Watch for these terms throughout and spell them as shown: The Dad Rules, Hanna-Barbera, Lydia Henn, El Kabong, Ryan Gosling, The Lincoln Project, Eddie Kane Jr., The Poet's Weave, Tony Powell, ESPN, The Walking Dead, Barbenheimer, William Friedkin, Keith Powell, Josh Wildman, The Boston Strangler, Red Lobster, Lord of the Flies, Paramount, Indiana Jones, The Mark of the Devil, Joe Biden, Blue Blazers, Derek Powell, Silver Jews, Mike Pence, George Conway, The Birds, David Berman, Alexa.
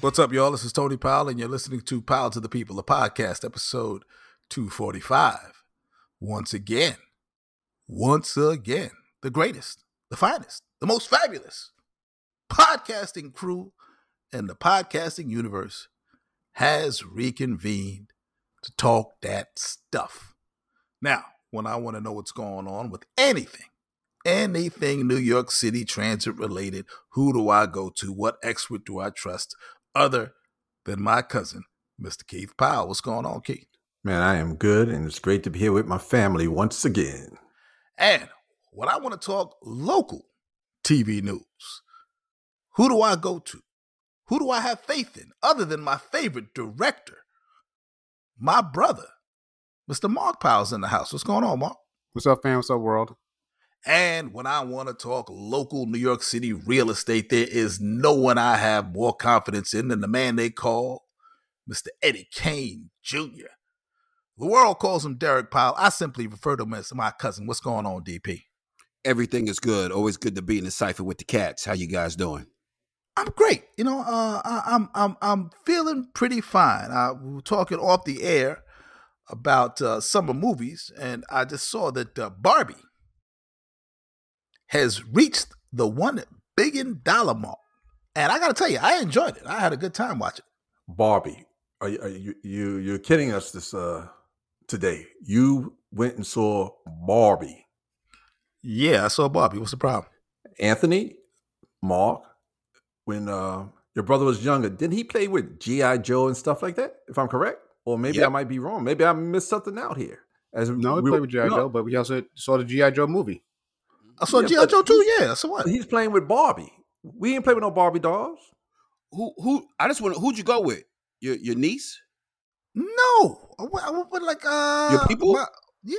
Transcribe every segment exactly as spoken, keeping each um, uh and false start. What's up, y'all? This is Tony Powell, and you're listening to Powell to the People, a podcast, episode two forty-five. Once again, once again, the greatest, the finest, the most fabulous podcasting crew and the podcasting universe has reconvened to talk that stuff. Now, when I want to know what's going on with anything, anything New York City transit related, who do I go to? What expert do I trust? Other than my cousin, Mister Keith Powell. What's going on, Keith? Man, I am good, and it's great to be here with my family once again. And when I want to talk local T V news, who do I go to? Who do I have faith in other than my favorite director, my brother, Mister Mark Powell's in the house. What's going on, Mark? What's up, fam? What's up, world? And when I want to talk local New York City real estate, there is no one I have more confidence in than the man they call Mister Eddie Kane Junior The world calls him Derek Powell. I simply refer to him as my cousin. What's going on, D P? Everything is good. Always good to be in the cipher with the cats. How you guys doing? I'm great. You know, uh, I, I'm I'm I'm feeling pretty fine. I, we were talking off the air about uh, summer movies, and I just saw that uh, Barbie has reached the one billion dollar mark, and I gotta tell you, I enjoyed it. I had a good time watching it. Barbie, are you, are you, you you're kidding us this uh, today? You went and saw Barbie? Yeah, I saw Barbie. What's the problem, Anthony? Mark, when uh, your brother was younger, didn't he play with G I Joe and stuff like that? If I'm correct, or maybe yep. I might be wrong. Maybe I missed something out here. As no, we, we played with G I. No. Joe, but we also saw the G I Joe movie. I saw yeah, G I Joe too, yeah. So what? He's playing with Barbie. We ain't playing with no Barbie dolls. Who? Who? I just want to. Who'd you go with? Your your niece? No, I went with like uh your people. My, yeah,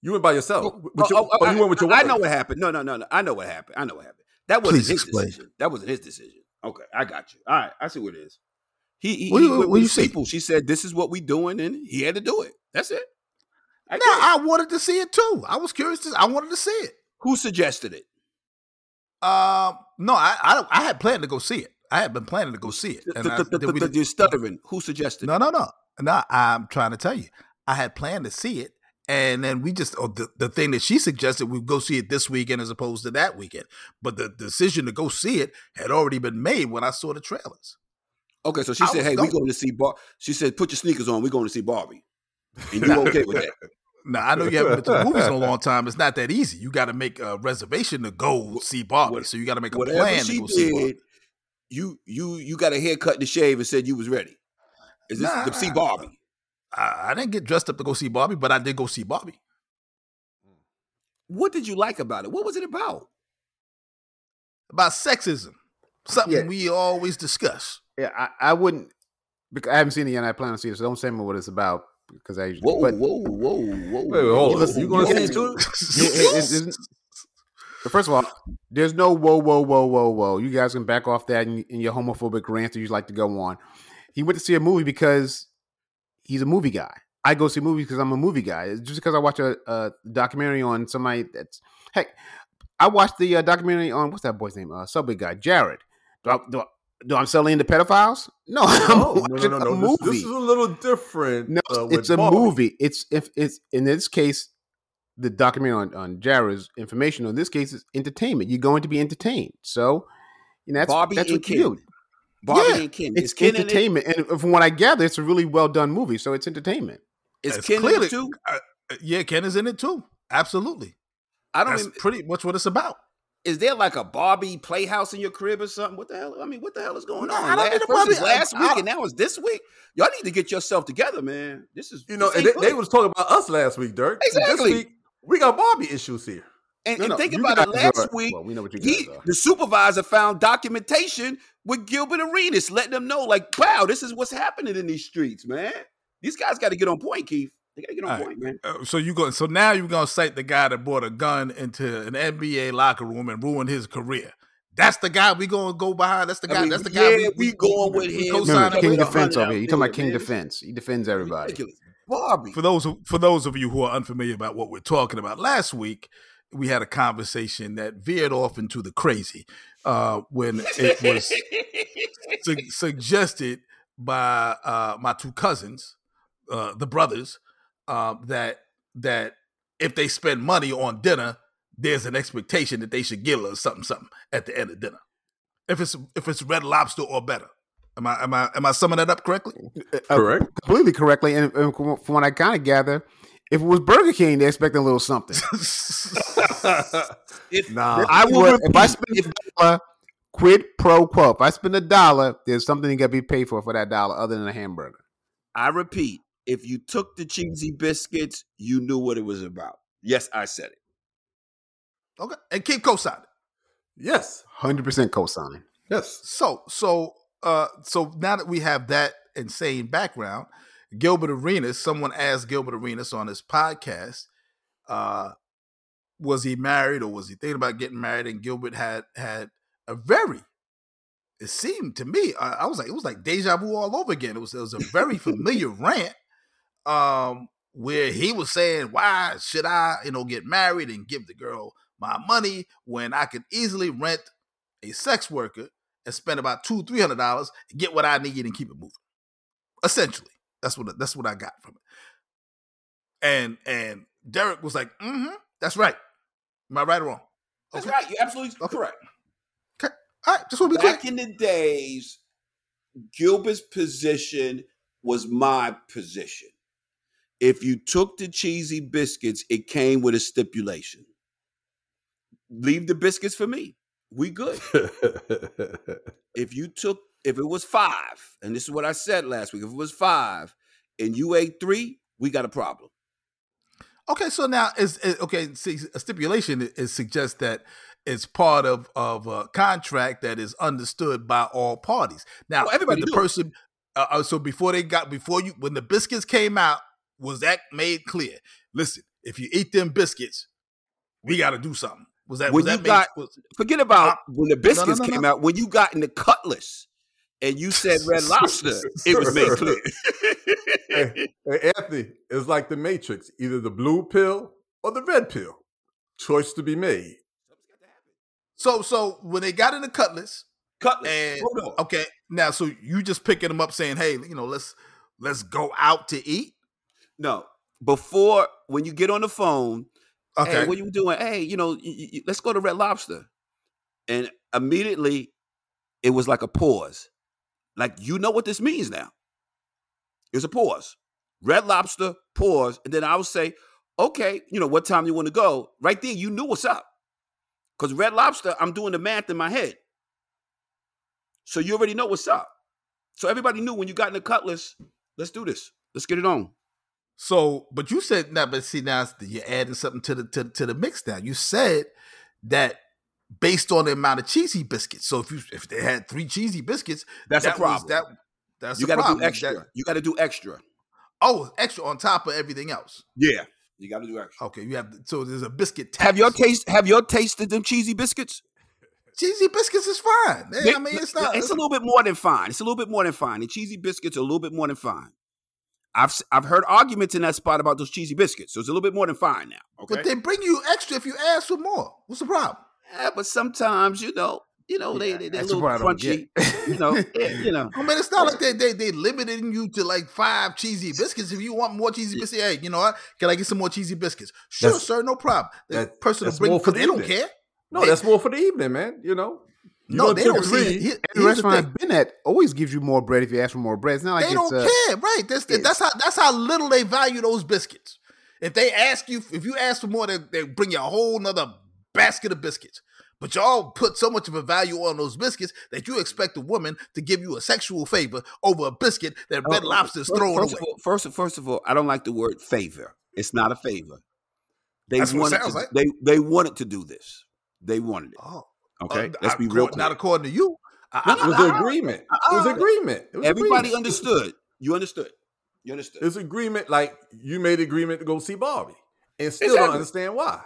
you went by yourself. Oh, with your, oh, oh, oh, you went with your wife. I know what happened. No, no, no, no. I know what happened. I know what happened. That wasn't Please his explain. decision. That wasn't his decision. Okay, I got you. All right, I see what it is. He, he, what, he went with his people. She said, "This is what we doing," and he had to do it. That's it. I no, I wanted to see it too. I was curious. To, I wanted to see it. Who suggested it? Um, no, I, I, I had planned to go see it. I had been planning to go see it. And the, the, the, I, the, you're stuttering. Who suggested? No, it? no, no, no. I'm trying to tell you, I had planned to see it, and then we just oh, the, the thing that she suggested we go see it this weekend as opposed to that weekend. But the decision to go see it had already been made when I saw the trailers. Okay, so she I said, "Hey, going. we're going to see Bar." She said, "Put your sneakers on. We're going to see Barbie." And you okay with that? Now, I know you haven't been to the movies in a long time. It's not that easy. You got to make a reservation to go see Barbie. What, so you got to make a plan to go did, see Barbie. You, you, you got a haircut and a shave and said you was ready. Is this nah, to see Barbie? I, I didn't get dressed up to go see Barbie, but I did go see Barbie. What did you like about it? What was it about? About sexism. Something yeah. we always discuss. Yeah, I, I wouldn't. Because I haven't seen it yet and I plan to see it, so don't say me what it's about. Because I usually, whoa, but, whoa, whoa, whoa, wait, wait, hold on. You going to see too? First of all, there's no whoa, whoa, whoa, whoa, whoa. You guys can back off that in, in your homophobic rant that you like to go on. He went to see a movie because he's a movie guy. I go see movies because I'm a movie guy. It's just because I watch a, a documentary on somebody that's heck. I watched the uh, documentary on what's that boy's name? Uh, Subway guy, Jared. Do I, do I, Do I'm selling into pedophiles? No, no, no, no, no. Movie. This, this is a little different. No, uh, it's a Barbie. movie. It's if it's in this case, the documentary on on Jared's information. In this case, is entertainment. You're going to be entertained. So, you know, that's Barbie that's what Ken. you do. Barbie yeah, and Ken. It's Ken entertainment, it? and from what I gather, it's a really well done movie. So it's entertainment. Is that's Ken clearly, in it too? Uh, yeah, Ken is in it too. Absolutely. I don't. That's even, pretty much what it's about. Is there like a Barbie playhouse in your crib or something? What the hell? I mean, what the hell is going no, on? I don't last, I, last I, week I, and now it's this week. Y'all need to get yourself together, man. This is you know and they, they was talking about us last week, Dirk. Exactly. This week, we got Barbie issues here. And, no, and no, think about it. Last are, week, well, we know what you he, the supervisor found documentation with Gilbert Arenas, letting them know, like, wow, this is what's happening in these streets, man. These guys got to get on point, Keith. They gotta get on All point, right. man. Uh, so you go. So now you're gonna cite the guy that brought a gun into an N B A locker room and ruined his career. That's the guy we gonna go behind. That's the guy. I mean, that's the yeah, guy we, we going with we him. Remember, King Defense over here. You talking about King man. Defense? He defends everybody. Barbie. For those who, for those of you who are unfamiliar about what we're talking about, last week we had a conversation that veered off into the crazy uh, when it was su- suggested by uh, my two cousins, uh, the brothers, uh, that that if they spend money on dinner, there's an expectation that they should give us something, something at the end of dinner. If it's if it's Red Lobster or better. Am I am I am I summing that up correctly? Correct, uh, completely correctly. And, and from what I kind of gather, if it was Burger King, they expect a little something. if, nah, I would. If I spend if, a dollar, quid pro quo. If I spend a dollar, there's something you got to be paid for for that dollar, other than a hamburger. I repeat, if you took the cheesy biscuits, you knew what it was about. Yes, I said it. Okay, and keep co-signing. Yes, one hundred percent co-signing. Yes. So, so. Uh, so now that we have that insane background, Gilbert Arenas, someone asked Gilbert Arenas on his podcast, uh, was he married or was he thinking about getting married? And Gilbert had had a very, it seemed to me, I, I was like, it was like deja vu all over again. It was, it was a very familiar rant um, where he was saying, why should I, you know, get married and give the girl my money when I could easily rent a sex worker and spend about two, three hundred dollars, get what I need, and keep it moving. Essentially, that's what that's what I got from it. And and Derek was like, "Mm-hmm, that's right." Am I right or wrong? Okay. That's right. You're absolutely okay. correct. Okay, all right. Just want to be clear. Back in the days, Gilbert's position was my position. If you took the cheesy biscuits, it came with a stipulation. Leave the biscuits for me. We good. If you took, if it was five, and this is what I said last week, if it was five and you ate three, we got a problem. Okay, so now is okay. See, a stipulation is suggests that it's part of of a contract that is understood by all parties. Now, well, everybody, the person. Uh, so before they got before you, when the biscuits came out, was that made clear? Listen, if you eat them biscuits, we got to do something. Was that, when was you that got, was, forget about when the biscuits no, no, no, came no. out, when you got in the cutlass and you said Red Lobster, it was made clear. Hey, hey, Anthony, it's like the Matrix, either the blue pill or the red pill. Choice to be made. So, so when they got in the cutlass, cutlass. And, okay, now, so you just picking them up saying, hey, you know, let's let's go out to eat? No, before, when you get on the phone, okay. Hey, what are you doing? Hey, you know, y- y- let's go to Red Lobster. And immediately it was like a pause. Like, you know what this means now. It's a pause. Red Lobster, pause. And then I would say, okay, you know, what time do you want to go? Right there, you knew what's up. Because Red Lobster, I'm doing the math in my head. So you already know what's up. So everybody knew when you got in the cutlass, let's do this. Let's get it on. So, but you said now, but see now you're adding something to the to, to the mix now. You said that based on the amount of cheesy biscuits. So if you if they had three cheesy biscuits, that's that a problem. Was, that, that's you a gotta problem. Do extra. That, you got to do extra. Oh, extra on top of everything else. Yeah, you got to do extra. Okay, you have so there's a biscuit tax. Have your taste? Have your tasted them cheesy biscuits? Cheesy biscuits is fine. Man, they, I mean, it's not. It's, it's a little bit more than fine. It's a little bit more than fine. The cheesy biscuits are a little bit more than fine. I've I've heard arguments in that spot about those cheesy biscuits, so it's a little bit more than fine now. Okay, but they bring you extra if you ask for more. What's the problem? Yeah, but sometimes you know, you know, yeah, they they a little crunchy. You know, you know. I mean, it's not like they they they limiting you to like five cheesy biscuits. If you want more cheesy biscuits, hey, you know what? Can I get some more cheesy biscuits? Sure, that's, sir, no problem. The that, person will bring because the they evening. Don't care. No, they, that's more for the evening, man. You know. You no, they don't see it. He, Every restaurant I've been at always gives you more bread if you ask for more bread. It's not like they it's, don't uh, care, right? That's the, that's how that's how little they value those biscuits. If they ask you, if you ask for more, they, they bring you a whole nother basket of biscuits. But y'all put so much of a value on those biscuits that you expect a woman to give you a sexual favor over a biscuit that Red Lobster is throwing away. First, first of all, I don't like the word favor. It's not a favor. They that's wanted what it sounds to, like. They they wanted to do this. They wanted it. Oh. Okay, uh, let's be real. Court, not according to you. I, I, it was I, an agreement. I, I, it was an agreement. It was everybody agreement. Understood. You understood. You understood. It's agreement. Like you made agreement to go see Barbie, and still exactly. Don't understand why.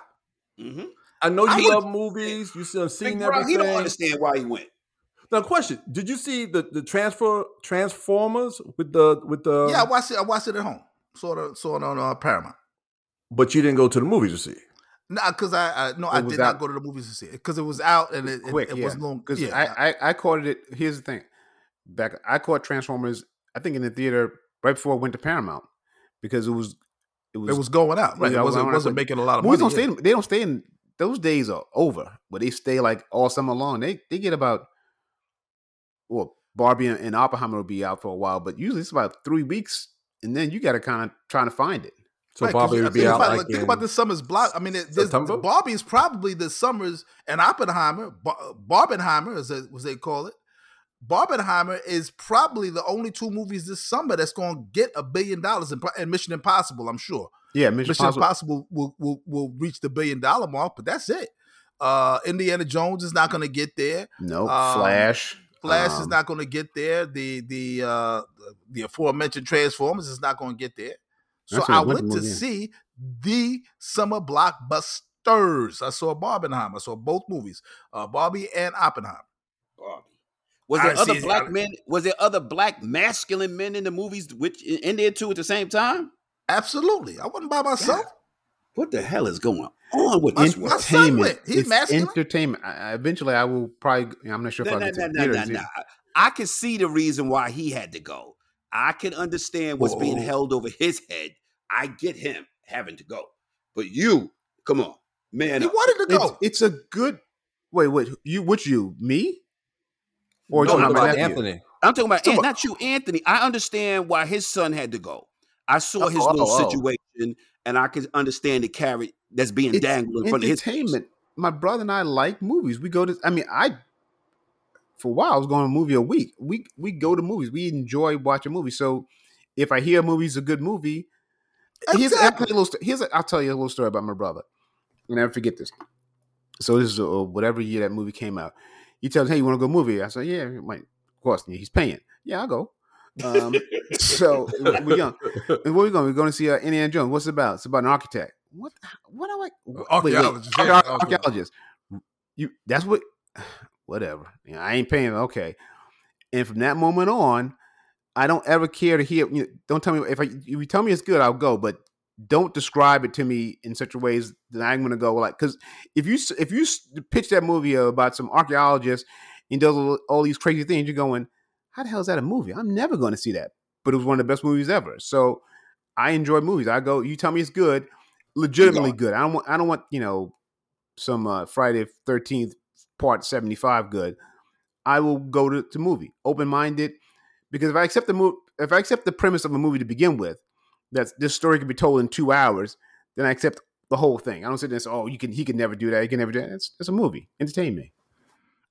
Mm-hmm. I know you I love movies. You still have seen that. He don't understand why he went. Now, question: did you see the the transfer Transformers with the with the? Yeah, I watched it. I watched it at home. Saw it. Saw it on uh, Paramount. But you didn't go to the movies to see it. No, because I, I no, I did out. not go to the movies to see it because it was out and it, it, Quick, it, it yeah. was long. Because yeah. I, I, I caught it. Here's the thing, back I caught Transformers. I think in the theater right before it went to Paramount because it was it was it was going out. Right, yeah, it wasn't, it wasn't making a lot of money. Don't stay, they don't stay in those days are over, but they stay like all summer long. They they get about well, Barbie and, and Oppenheimer will be out for a while, but usually it's about three weeks, and then you got to kind of try to find it. So right, Barbie would be out about, like think about this summer's block. I mean, this, Barbie is probably the summer's, and Oppenheimer, Bar- Barbenheimer is what they call it. Barbenheimer is probably the only two movies this summer that's going to get a billion dollars, and Mission Impossible, I'm sure. Yeah, Mission, Mission Impossible, Impossible will, will will reach the billion dollar mark, but that's it. Uh, Indiana Jones is not going to get there. No, nope. um, Flash. Flash um, is not going to get there. The the uh, the aforementioned Transformers is not going to get there. So I went to see the summer blockbusters. I saw Barbenheimer. I saw both movies, uh, Barbie and Oppenheimer. Barbie. Was there other black men? Was there other black masculine men in the movies, which in there too at the same time? Absolutely. I wasn't by myself. God. What the hell is going on with this world? Entertainment. He's masculine. Entertainment. I, eventually, I will probably. I'm not sure if I'll get to theaters. I can see the reason why he had to go. I can understand what's Whoa. being held over his head. I get him having to go. But you, come on, man. He up. wanted to go. It's, it's a good... Wait, wait. You, which you? Me? Or no, I'm talking about Anthony. I'm talking about, An- not you, Anthony. I understand why his son had to go. I saw his oh, little oh, situation, oh. and I can understand the carrot that's being it's dangled in front of his... entertainment. My brother and I like movies. We go to... I mean, I... For a while, I was going to a movie a week. We we go to movies. We enjoy watching movies. So if I hear a movie's a good movie, exactly. here's, a, little st- here's a, I'll tell you a little story about my brother. I'll never forget this. So this is a, whatever year that movie came out. He tells me, hey, you want to go to a movie? I said, yeah. Like, of course, he's paying. Yeah, I'll go. Um, so we're young. And what are we going? We're going to see uh, Indiana Jones. What's it about? It's about an architect. What What do I? What, archaeologist. Wait, wait, archaeologist. archaeologist. You, that's what... Whatever. You know, I ain't paying. Okay. And from that moment on, I don't ever care to hear. You know, don't tell me if, I, if you tell me it's good, I'll go. But don't describe it to me in such a ways that I'm going to go like. Because if you if you pitch that movie about some archaeologist and does all, all these crazy things, you're going, how the hell is that a movie? I'm never going to see that. But it was one of the best movies ever. So I enjoy movies. I go. You tell me it's good, legitimately good. I don't want. I don't want you know some uh, Friday thirteenth. Part seventy-five good, I will go to the movie open-minded, because if I accept the mo- if I accept the premise of a movie to begin with, that this story could be told in two hours, then I accept the whole thing. I don't sit there and say, oh, you can he can never do that, he can never do that. It's, it's a movie. Entertain me.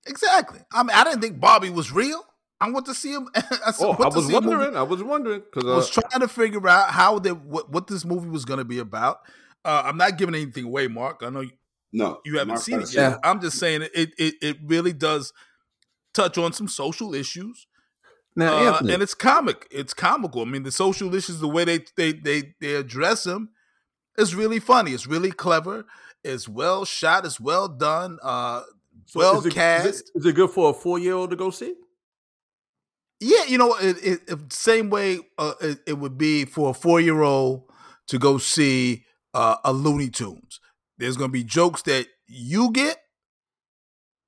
Exactly. I mean, I didn't think Barbie was real. I went to see him. I, oh, I was wondering. Movie. I was wondering because uh, I was trying to figure out how they what, what this movie was going to be about. Uh, I'm not giving anything away, Mark. I know you. No, you haven't seen it yet. Yeah. I'm just saying it, it. It really does touch on some social issues, now, uh, Anthony, and it's comic. It's comical. I mean, the social issues, the way they they they they address them, is really funny. It's really clever. It's well shot. It's well done. Uh, so well is it, cast. Is it, is it good for a four year old to go see? Yeah, you know, it, it, it same way uh, it, it would be for a four year old to go see uh, a Looney Tunes. There's going to be jokes that you get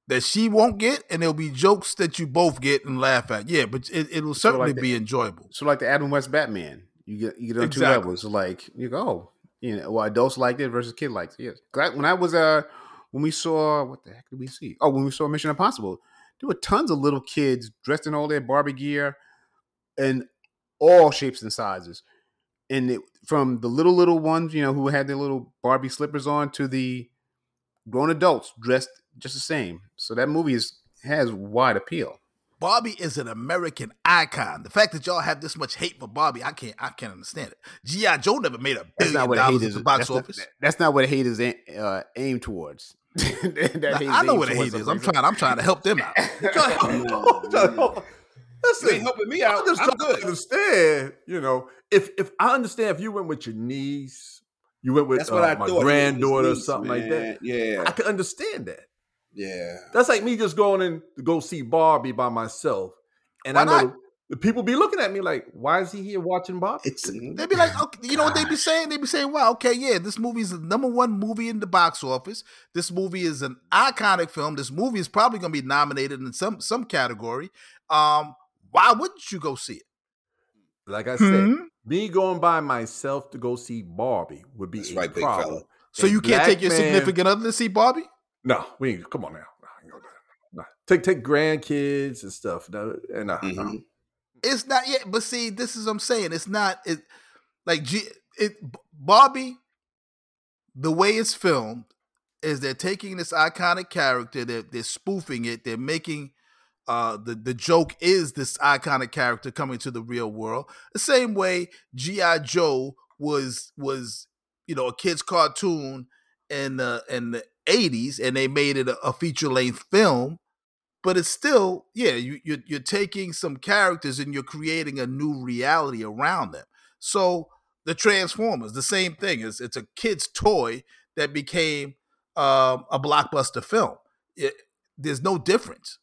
that she won't get, and there'll be jokes that you both get and laugh at. Yeah, but it, it'll certainly so like the, be enjoyable. So like the Adam West Batman, you get you get on exactly. two levels. So like, you go, oh, you know, well, adults liked it versus kid likes it. Yes. When I was, uh, when we saw, what the heck did we see? Oh, when we saw Mission Impossible, there were tons of little kids dressed in all their Barbie gear and all shapes and sizes. And it, from the little, little ones, you know, who had their little Barbie slippers on to the grown adults dressed just the same. So that movie is, has wide appeal. Barbie is an American icon. The fact that y'all have this much hate for Barbie, I can't I can't understand it. G I. Joe never made a billion dollars at the box office. Not, that's not what hate is uh, aimed towards. that now, I know what the hate is. I'm trying, I'm trying to help them out. help Listen, you ain't helping me out. I'm just trying to understand, you know, if if I understand if you went with your niece, you went with uh, my granddaughter or something like that. Yeah. I can understand that. Yeah. That's like me just going in to go see Barbie by myself. And I know the people be looking at me like, why is he here watching Barbie? It's, they'd be like, okay, you know what they'd be saying? They'd be saying, well, okay, yeah, this movie is the number one movie in the box office. This movie is an iconic film. This movie is probably going to be nominated in some some category. Um, why wouldn't you go see it? Like I said, mm-hmm. me going by myself to go see Barbie would be That's a right, problem. Big fella. So and you can't take your man, significant other to see Barbie? No, we ain't. Come on now. No. Take take grandkids and stuff. No, no, mm-hmm. no. It's not yet, but see, this is what I'm saying. It's not it, like G, it. Barbie, the way it's filmed, is they're taking this iconic character, they're they're spoofing it, they're making uh, the the joke is this iconic character coming to the real world. The same way G I. Joe was was you know a kid's cartoon in the in the eighties, and they made it a, a feature length film. But it's still, yeah, you, you're, you're taking some characters and you're creating a new reality around them. So the Transformers, the same thing. It's, it's a kid's toy that became uh, a blockbuster film. It, there's no difference.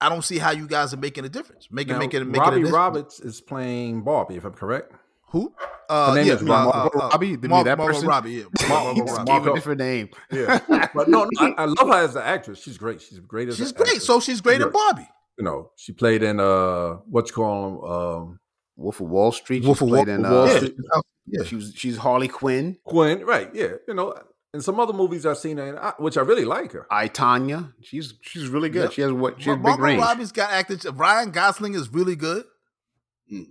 I don't see how you guys are making a difference. Making, now, making, making Robbie a difference. Roberts is playing Barbie, if I'm correct. Who? Uh, Her name yeah, is Mar- uh, Margot Robbie. Uh, Mar- that Margot person? Robbie, yeah. Mar- Margot Robbie. Gave a different name. Yeah. But no, no I, I love her as an actress. She's great. She's great as She's an great. Actress. So she's great she's at Barbie. You know, she played in, uh, what you call them? Um, Wolf of Wall Street. Wolf of Wall, in, uh, Wall Street. Yeah. yeah. She was, she's Harley Quinn. Quinn, right. Yeah. You know, and some other movies I've seen her in, which I really like her. I, Tanya. She's, she's really good. Yep. She has what? She has Mar- big Margot range. Robbie's got acted. Ryan Gosling is really good. Mm.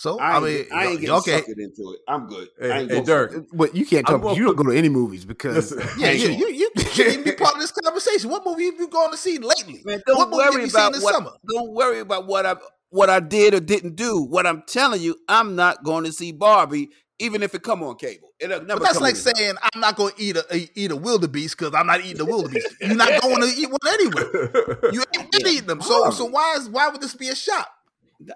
So I, I mean, I ain't getting okay. sucked into it. I'm good. Hey, I ain't hey Dirk, but you can't talk. You don't go to any movies because listen, yeah, you, you you shouldn't even be part of this conversation. What movie have you gone to see lately? Man, don't what movie worry have you about seen this what, summer? Don't worry about what I what I did or didn't do. What I'm telling you, I'm not going to see Barbie, even if it come on cable. It'll never. But that's come like on saying I'm not going to eat a eat a wildebeest because I'm not eating a wildebeest. You're not going to eat one anyway. You ain't been yeah. eating them. So Barbie. so why is why would this be a shock?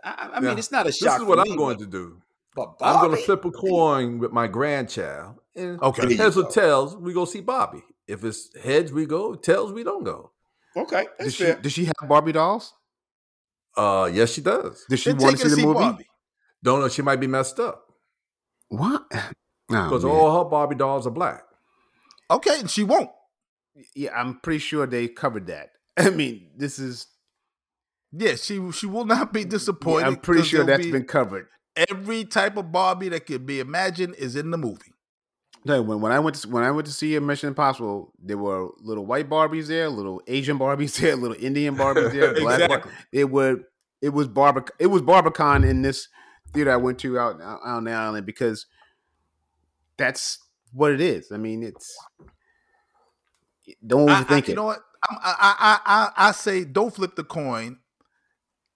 I, I mean, now, it's not a shock. This is what me, I'm going to do. But Bobby, I'm going to flip a coin with my grandchild. And okay. Heads or tails, we go see Bobby. If it's heads, we go. Tails, we don't go. Okay. Does she, does she have Barbie dolls? Uh, yes, she does. Does she want to see the see movie? Barbie. Don't know. She might be messed up. What? Because oh, all her Barbie dolls are black. Okay, and she won't. Yeah, I'm pretty sure they covered that. I mean, this is. Yeah, she she will not be disappointed. Yeah, I'm pretty sure that's be, been covered. Every type of Barbie that could be imagined is in the movie. No, when when I went to, when I went to see Mission Impossible, there were little white Barbies there, little Asian Barbies there, little Indian Barbies there. Black exactly. Barbies. It would it was Barber it was BarberCon in this theater I went to out, out on the island because that's what it is. I mean, it's don't overthink it. You know what? I I I I say don't flip the coin.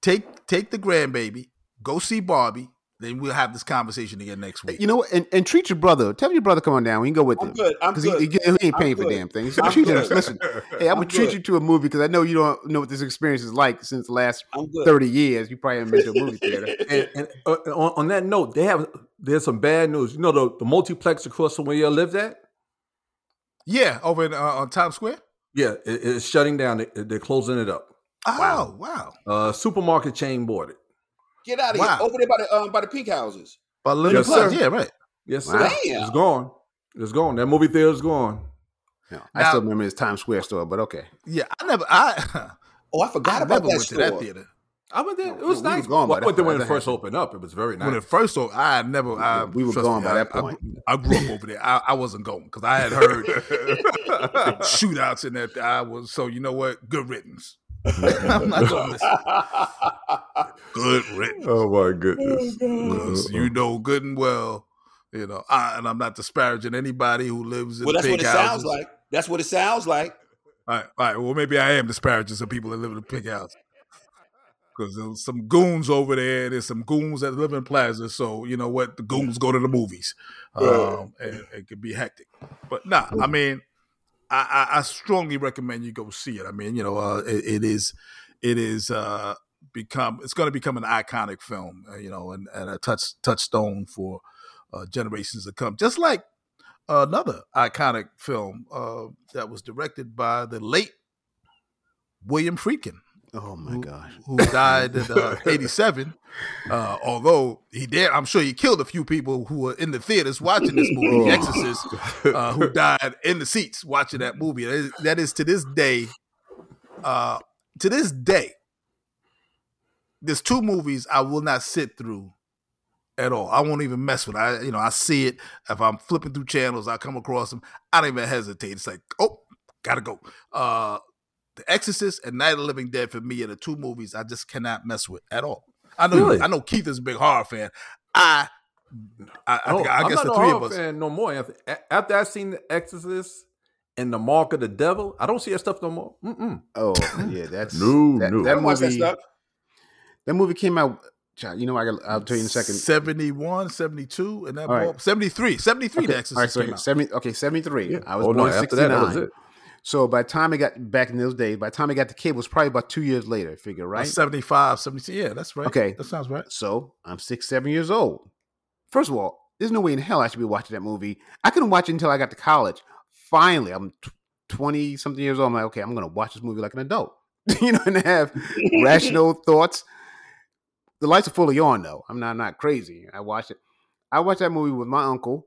Take take the grandbaby, go see Barbie, then we'll have this conversation again next week. You know what? And, and treat your brother. Tell your brother, come on down. We can go with him. I'm good. I'm good. He, he ain't paying I'm for good. damn things. I'm treat good. Him. Listen, hey, I'm, I'm going to treat you to a movie because I know you don't know what this experience is like since the last thirty years. You probably haven't been to a movie theater. and and uh, on, on that note, they have there's some bad news. You know the, the multiplex across from where you lived at? Yeah, over in, uh, on Times Square? Yeah, it, it's shutting down. They, they're closing it up. Wow! Wow! Uh, supermarket chain bought it. Get out of wow. here! Over there by the um, by the pink houses. By Linda yes, Plus, sir. yeah, right. Yes, wow. sir. Damn. It's gone. It's gone. That movie theater's gone. No, I now, still remember this Times Square store, but okay. Yeah, I never. I oh, I forgot I about that, went store. To that theater. I went there. No, it was no, nice. We gone well, by that when it first happened. opened up, it was very nice. When it first opened, I never. I, we were gone me, by I, that point. I, I grew up over there. I, I wasn't going because I had heard shootouts in that. I was so you know what? Good riddance. I'm not going to Good riddance. Oh my goodness! Oh, you know good and well, you know, I, and I'm not disparaging anybody who lives in well, pig houses. Well, that's what it houses. sounds like. That's what it sounds like. All right, all right. Well, maybe I am disparaging some people that live in the pig houses because there's some goons over there. There's some goons that live in Plaza. So you know what? The goons go to the movies. Yeah. Um, and it could be hectic, but nah. I mean. I, I strongly recommend you go see it. I mean, you know, uh, it, it is, it is uh, become, it's going to become an iconic film, uh, you know, and, and a touch touchstone for uh, generations to come. Just like another iconic film uh, that was directed by the late William Friedkin, Oh my who, gosh! Who died in uh, eighty-seven? Uh, although he did, I'm sure he killed a few people who were in the theaters watching this movie, The Exorcist, uh, who died in the seats watching that movie. That is, that is to this day. Uh, to this day, there's two movies I will not sit through at all. I won't even mess with it. I, you know, I see it if I'm flipping through channels. I come across them. I don't even hesitate. It's like, oh, gotta go. Uh, The Exorcist and Night of the Living Dead for me are the two movies I just cannot mess with at all. I know, really? I know Keith is a big horror fan. I, I, I, no, think, I guess the no three of us. I'm not a horror fan no more. After, after I've seen The Exorcist and The Mark of the Devil, I don't see that stuff no more. Mm-mm. Oh yeah, that's no, that, no. That movie, that, stuff. That movie came out. You know, I got, I'll tell you in a second. seventy-one, seventy-two, and that right. ball, seventy-three, seventy-three. Okay. The Exorcist, all right, so came seventy, out. Okay, seventy-three. Yeah. I was oh, born no, after sixty-nine. That, that was it. So by the time it got back in those days, by the time it got to cable, it was probably about two years later, I figure, right? That's seventy-five, seventy-six. Yeah, that's right. Okay. That sounds right. So I'm six, seven years old. First of all, there's no way in hell I should be watching that movie. I couldn't watch it until I got to college. Finally, I'm twenty-something years old. I'm like, okay, I'm going to watch this movie like an adult. You know, and have rational thoughts. The lights are fully on, though. I'm not, I'm not crazy. I watched it. I watched that movie with my uncle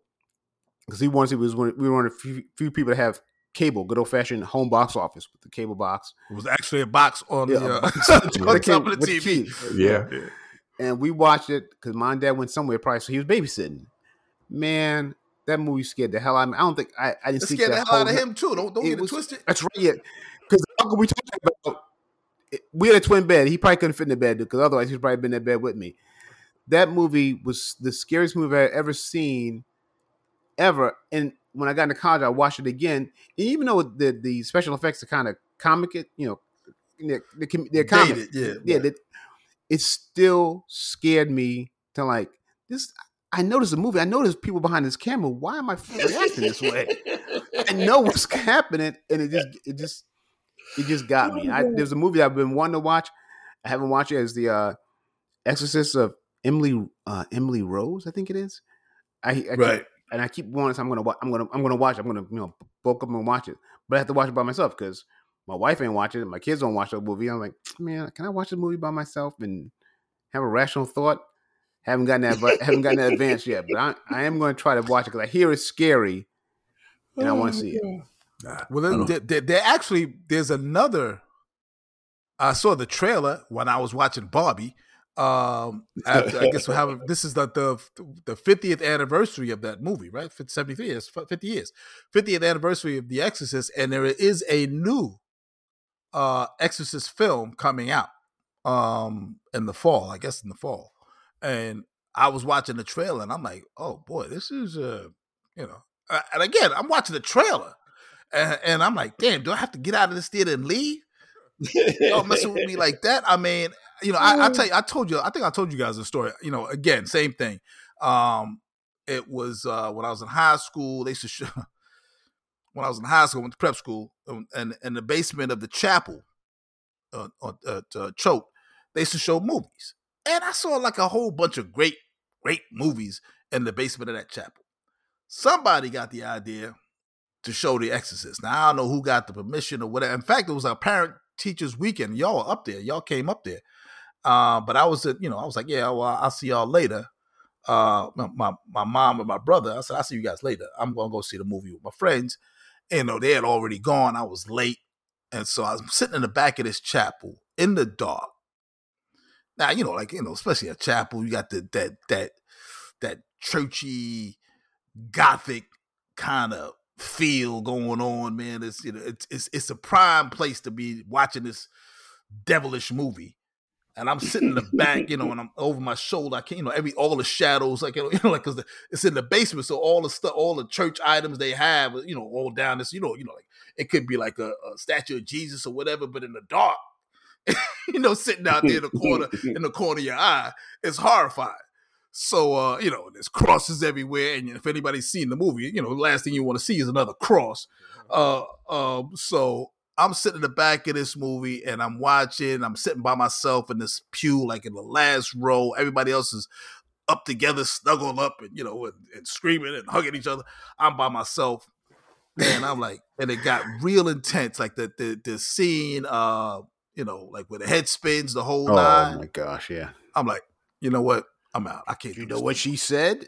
because he wanted, he was one, we were one of the few, few people to have cable, good old fashioned home box office with the cable box. It was actually a box on, yeah, the, uh, box on the cable, the T V. Yeah. yeah. And we watched it because my dad went somewhere probably, so he was babysitting. Man, that movie scared the hell out of me. I don't think I, I didn't see that. Scared the hell out of him too. Don't don't get it twisted. That's right. Yeah. Because the uncle we talked about, it, we had a twin bed. He probably couldn't fit in the bed because otherwise he'd probably been in that bed with me. That movie was the scariest movie I had ever seen, ever. And when I got into college, I watched it again. And even though the, the special effects are kind of comic, you know, they're, they're comic. Dated, yeah, yeah right. they, it still scared me to like, this. I noticed the movie. I noticed people behind this camera. Why am I reacting this way? I know what's happening. And it just it just, it just got me. I, there's a movie I've been wanting to watch. I haven't watched it. It's The uh, Exorcist of Emily uh, Emily Rose, I think it is. I, I Right. And I keep wanting, so I'm gonna, I'm gonna, I'm gonna watch. It. I'm gonna, you know, bulk up and watch it. But I have to watch it by myself because my wife ain't watching it. My kids don't watch that movie. I'm like, man, can I watch the movie by myself and have a rational thought? Haven't gotten that, but haven't gotten that advanced yet. But I, I am going to try to watch it because I hear it's scary, and I want to see it. Nah, well, there, there, there actually, there's another. I saw the trailer when I was watching Barbie. Um, after, I guess we'll have, this is the, the the fiftieth anniversary of that movie, right? seventy-three years, fifty years, fiftieth anniversary of The Exorcist, and there is a new uh, Exorcist film coming out um, in the fall, I guess in the fall. And I was watching the trailer, and I'm like, oh boy, this is a, uh, you know, and again, I'm watching the trailer, and, and I'm like, damn, do I have to get out of this theater and leave? Don't mess with me like that. I mean, you know, I, I tell you, I told you, I think I told you guys the story. You know, again, same thing. Um, it was uh, when I was in high school. They used to show, when I was in high school, went to prep school, and in the basement of the chapel, uh, at uh, Choate, they used to show movies, and I saw like a whole bunch of great, great movies in the basement of that chapel. Somebody got the idea to show The Exorcist. Now I don't know who got the permission or whatever. In fact, it was our parent teachers weekend. Y'all were up there. Y'all came up there. Uh, but I was, you know, I was like, yeah, well, I'll see y'all later. Uh, my my mom and my brother, I said, I'll see you guys later. I'm going to go see the movie with my friends. And, you know, they had already gone. I was late. And so I was sitting in the back of this chapel in the dark. Now, you know, like, you know, especially a chapel, you got the that that that churchy, gothic kind of feel going on, man. It's, you know, it's it's it's a prime place to be watching this devilish movie. And I'm sitting in the back, you know, and I'm over my shoulder. I can't, you know, every all the shadows, like, you know, like because it's in the basement, so all the stuff, all the church items they have, you know, all down this, you know, you know, like it could be like a, a statue of Jesus or whatever, but in the dark, you know, sitting out there in the corner, in the corner of your eye, it's horrifying. So, uh, you know, there's crosses everywhere, and if anybody's seen the movie, you know, the last thing you want to see is another cross. Uh, um, so. I'm sitting in the back of this movie and I'm watching. I'm sitting by myself in this pew, like in the last row. Everybody else is up together, snuggled up and, you know, and, and screaming and hugging each other. I'm by myself. And I'm like, and it got real intense. Like the the, the scene, uh, you know, like where the head spins, the whole oh, nine. Oh my gosh, yeah. I'm like, you know what? I'm out. I can't. You know what she said?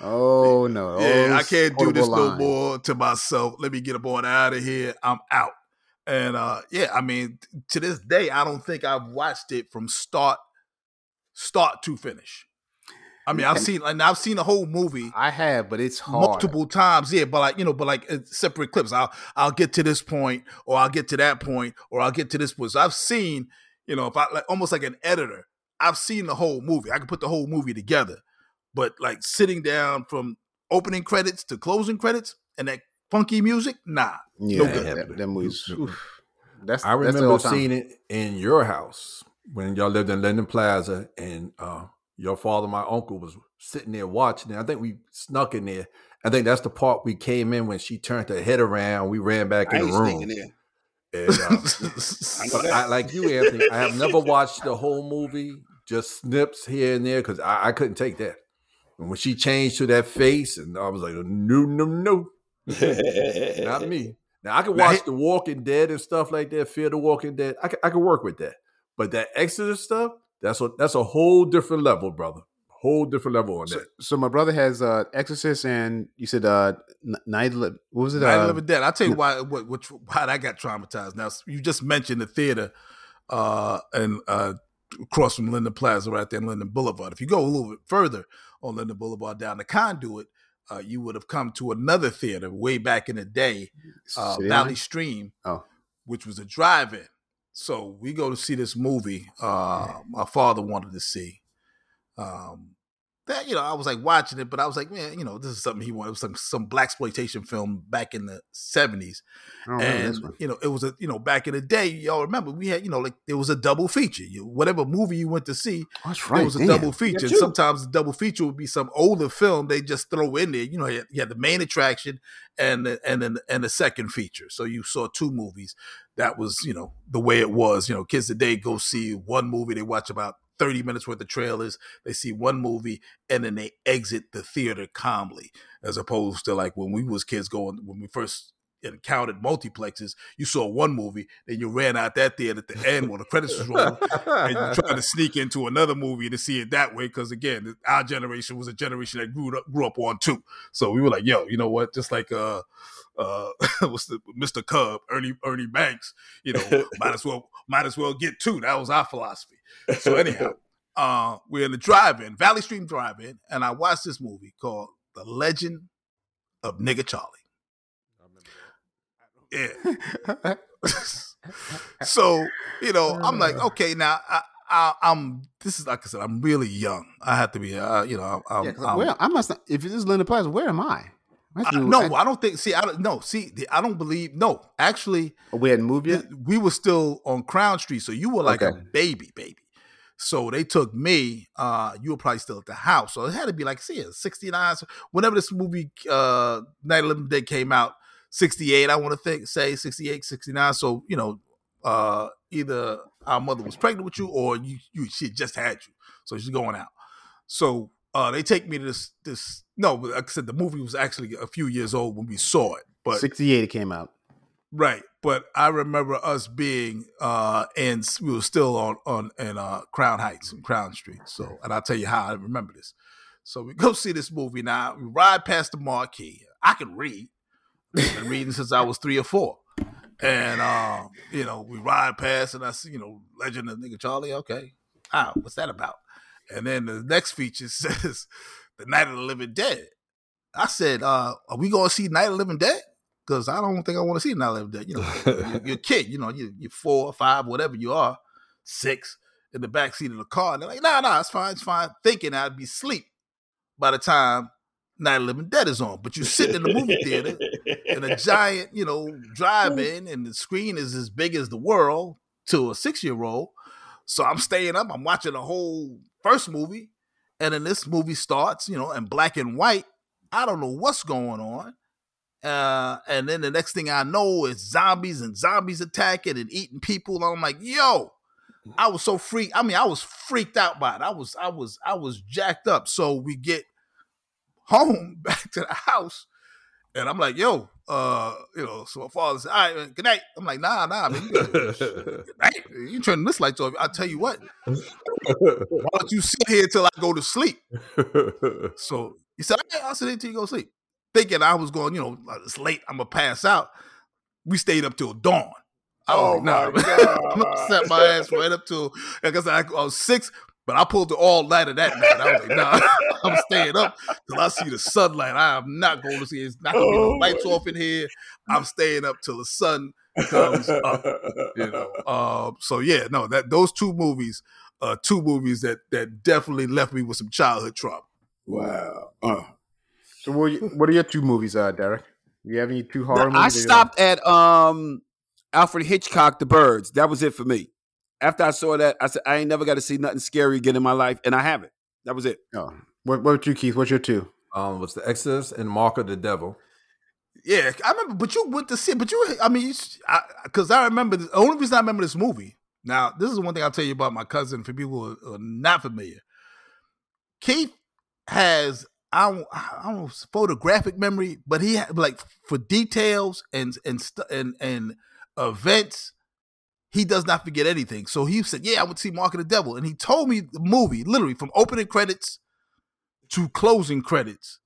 Oh no! Yeah, I can't do this no more to myself. Let me get up on out of here. I'm out. And uh, yeah, I mean, to this day, I don't think I've watched it from start start to finish. I mean, I've seen and I've seen the whole movie. I have, but it's hard multiple times. Yeah, but like you know, but like uh, separate clips. I'll I'll get to this point, or I'll get to that point, or I'll get to this point. So I've seen, you know, if I like almost like an editor. I've seen the whole movie. I can put the whole movie together, but like sitting down from opening credits to closing credits and that funky music, nah. Yeah, no good. That, that movie's, that's, I remember that's seeing it in your house when y'all lived in Linden Plaza, and uh, your father, my uncle, was sitting there watching it. I think we snuck in there. I think that's the part we came in when she turned her head around. We ran back I in the room. And, uh, but I, like you, Anthony, I have never watched the whole movie. Just snips here and there because I, I couldn't take that. And when she changed to that face, and I was like, no, no, no, not me. Now I can watch now, The Walking Dead and stuff like that. Fear the Walking Dead. I can, I can work with that. But that Exodus stuff, that's a that's a whole different level, brother. Whole different level on so, that. So my brother has uh, Exorcist, and you said uh, Night. What was it? Night of the Living Dead. I'll tell you why. What, what? Why I got traumatized. Now you just mentioned the theater, uh, and. Uh, across from Linden Plaza right there in Linden Boulevard. If you go a little bit further on Linden Boulevard down the conduit, uh, you would have come to another theater way back in the day, uh, Valley Stream, oh. which was a drive-in. So we go to see this movie uh, my father wanted to see. Um, that you know, I was like watching it, but I was like, man, you know, this is something he wanted. It was some, some blaxploitation film back in the seventies. And, you know, it was, a you know, back in the day, y'all remember, we had, you know, like there was a double feature. You, whatever movie you went to see, oh, that's right, there was a damn. double feature. And sometimes the double feature would be some older film they just throw in there. You know, you had the main attraction and the, and then and the second feature. So you saw two movies. That was, you know, the way it was. You know, kids today go see one movie, they watch about thirty minutes worth of trailers, they see one movie, and then they exit the theater calmly, as opposed to like when we was kids going, when we first encountered multiplexes, you saw one movie, then you ran out that theater at the end when the credits was rolling, and you tried to sneak into another movie to see it that way, because again, our generation was a generation that grew up, grew up on two. So we were like, yo, you know what, just like... uh Uh, what's the Mister Cub, Ernie Ernie Banks? You know, might as well might as well get two. That was our philosophy. So anyhow, uh, we're in the drive-in, Valley Stream drive-in, and I watched this movie called The Legend of Nigga Charlie. Yeah. So you know, I'm like, okay, now I, I, I'm. This is like I said, I'm really young. I have to be. Uh, you know, I'm, yeah, I'm, where, I must. Not, if this is Linda Plaza, where am I? I, no, I, I don't think. See, I don't. No, see, I don't believe. No, actually, we hadn't moved yet. We were still on Crown Street, so you were like okay. a baby, baby. So they took me. Uh, you were probably still at the house, so it had to be like, see, sixty-nine. So whenever this movie, uh, Night of the Living Dead came out, sixty-eight. I want to think, say sixty-eight, sixty-nine. So you know, uh, either our mother was pregnant with you, or you, you she just had you, so she's going out. So. Uh, they take me to this, this, no, like I said, the movie was actually a few years old when we saw it. But sixty-eight it came out. Right. But I remember us being, uh, and we were still on, on in uh, Crown Heights and Crown Street. So, and I'll tell you how I remember this. So we go see this movie now. We ride past the marquee. I can read. I've been reading since I was three or four. And, um, you know, we ride past and I see, you know, Legend of Nigga Charlie. Okay. Ah, what's that about? And then the next feature says The Night of the Living Dead. I said, uh, are we going to see Night of the Living Dead? Because I don't think I want to see Night of the Living Dead. You know, you're, you're a kid. You know, you're, you're four, five, whatever you are, six, in the backseat of the car. And they're like, no, nah, no, nah, it's fine, it's fine. Thinking I'd be asleep by the time Night of the Living Dead is on. But you're sitting in the movie theater in a giant, you know, drive-in, and the screen is as big as the world to a six-year-old. So I'm staying up. I'm watching the whole... first movie, and then this movie starts, you know, in black and white. I don't know what's going on. Uh, and then the next thing I know is zombies and zombies attacking and eating people. And I'm like, yo, I was so freaked. I mean, I was freaked out by it. I was, I was, I was jacked up. So we get home back to the house and I'm like, yo, uh, you know, so my father said, all right, good night. I'm like, nah, nah, man. You, you turning this light off. I tell you what, why don't you sit here till I go to sleep? So he said, all right, I'll sit here till you go to sleep. Thinking I was going, you know, it's late, I'm going to pass out. We stayed up till dawn. I was oh like, nah, man. I sat my ass right up till, like I said, I was six, but I pulled the all-nighter that night. I was like, nah, I'm staying up till I see the sunlight. I am not going to see it. It's not going to be no lights off in here. I'm staying up till the sun comes up, you know. Uh, so, yeah, no, that those two movies, uh, two movies that, that definitely left me with some childhood trauma. Wow. Uh. So what are, you, what are your two movies, uh, Derek? You have any two horror now, movies? I stopped you know? at um, Alfred Hitchcock, The Birds. That was it for me. After I saw that, I said, I ain't never got to see nothing scary again in my life, and I haven't. That was it. Oh. What, what about you, Keith? What's your two? Um, what's The Exorcist and Mark of the Devil. Yeah, I remember, but you went to see it. But you, I mean, because I, I remember, the only reason I remember this movie, now, this is one thing I'll tell you about my cousin, for people who are, who are not familiar. Keith has... I don't, I don't know, photographic memory, but he had, like, for details and and st- and and events, he does not forget anything. So he said, "Yeah, I would see Mark of the Devil," and he told me the movie literally from opening credits to closing credits.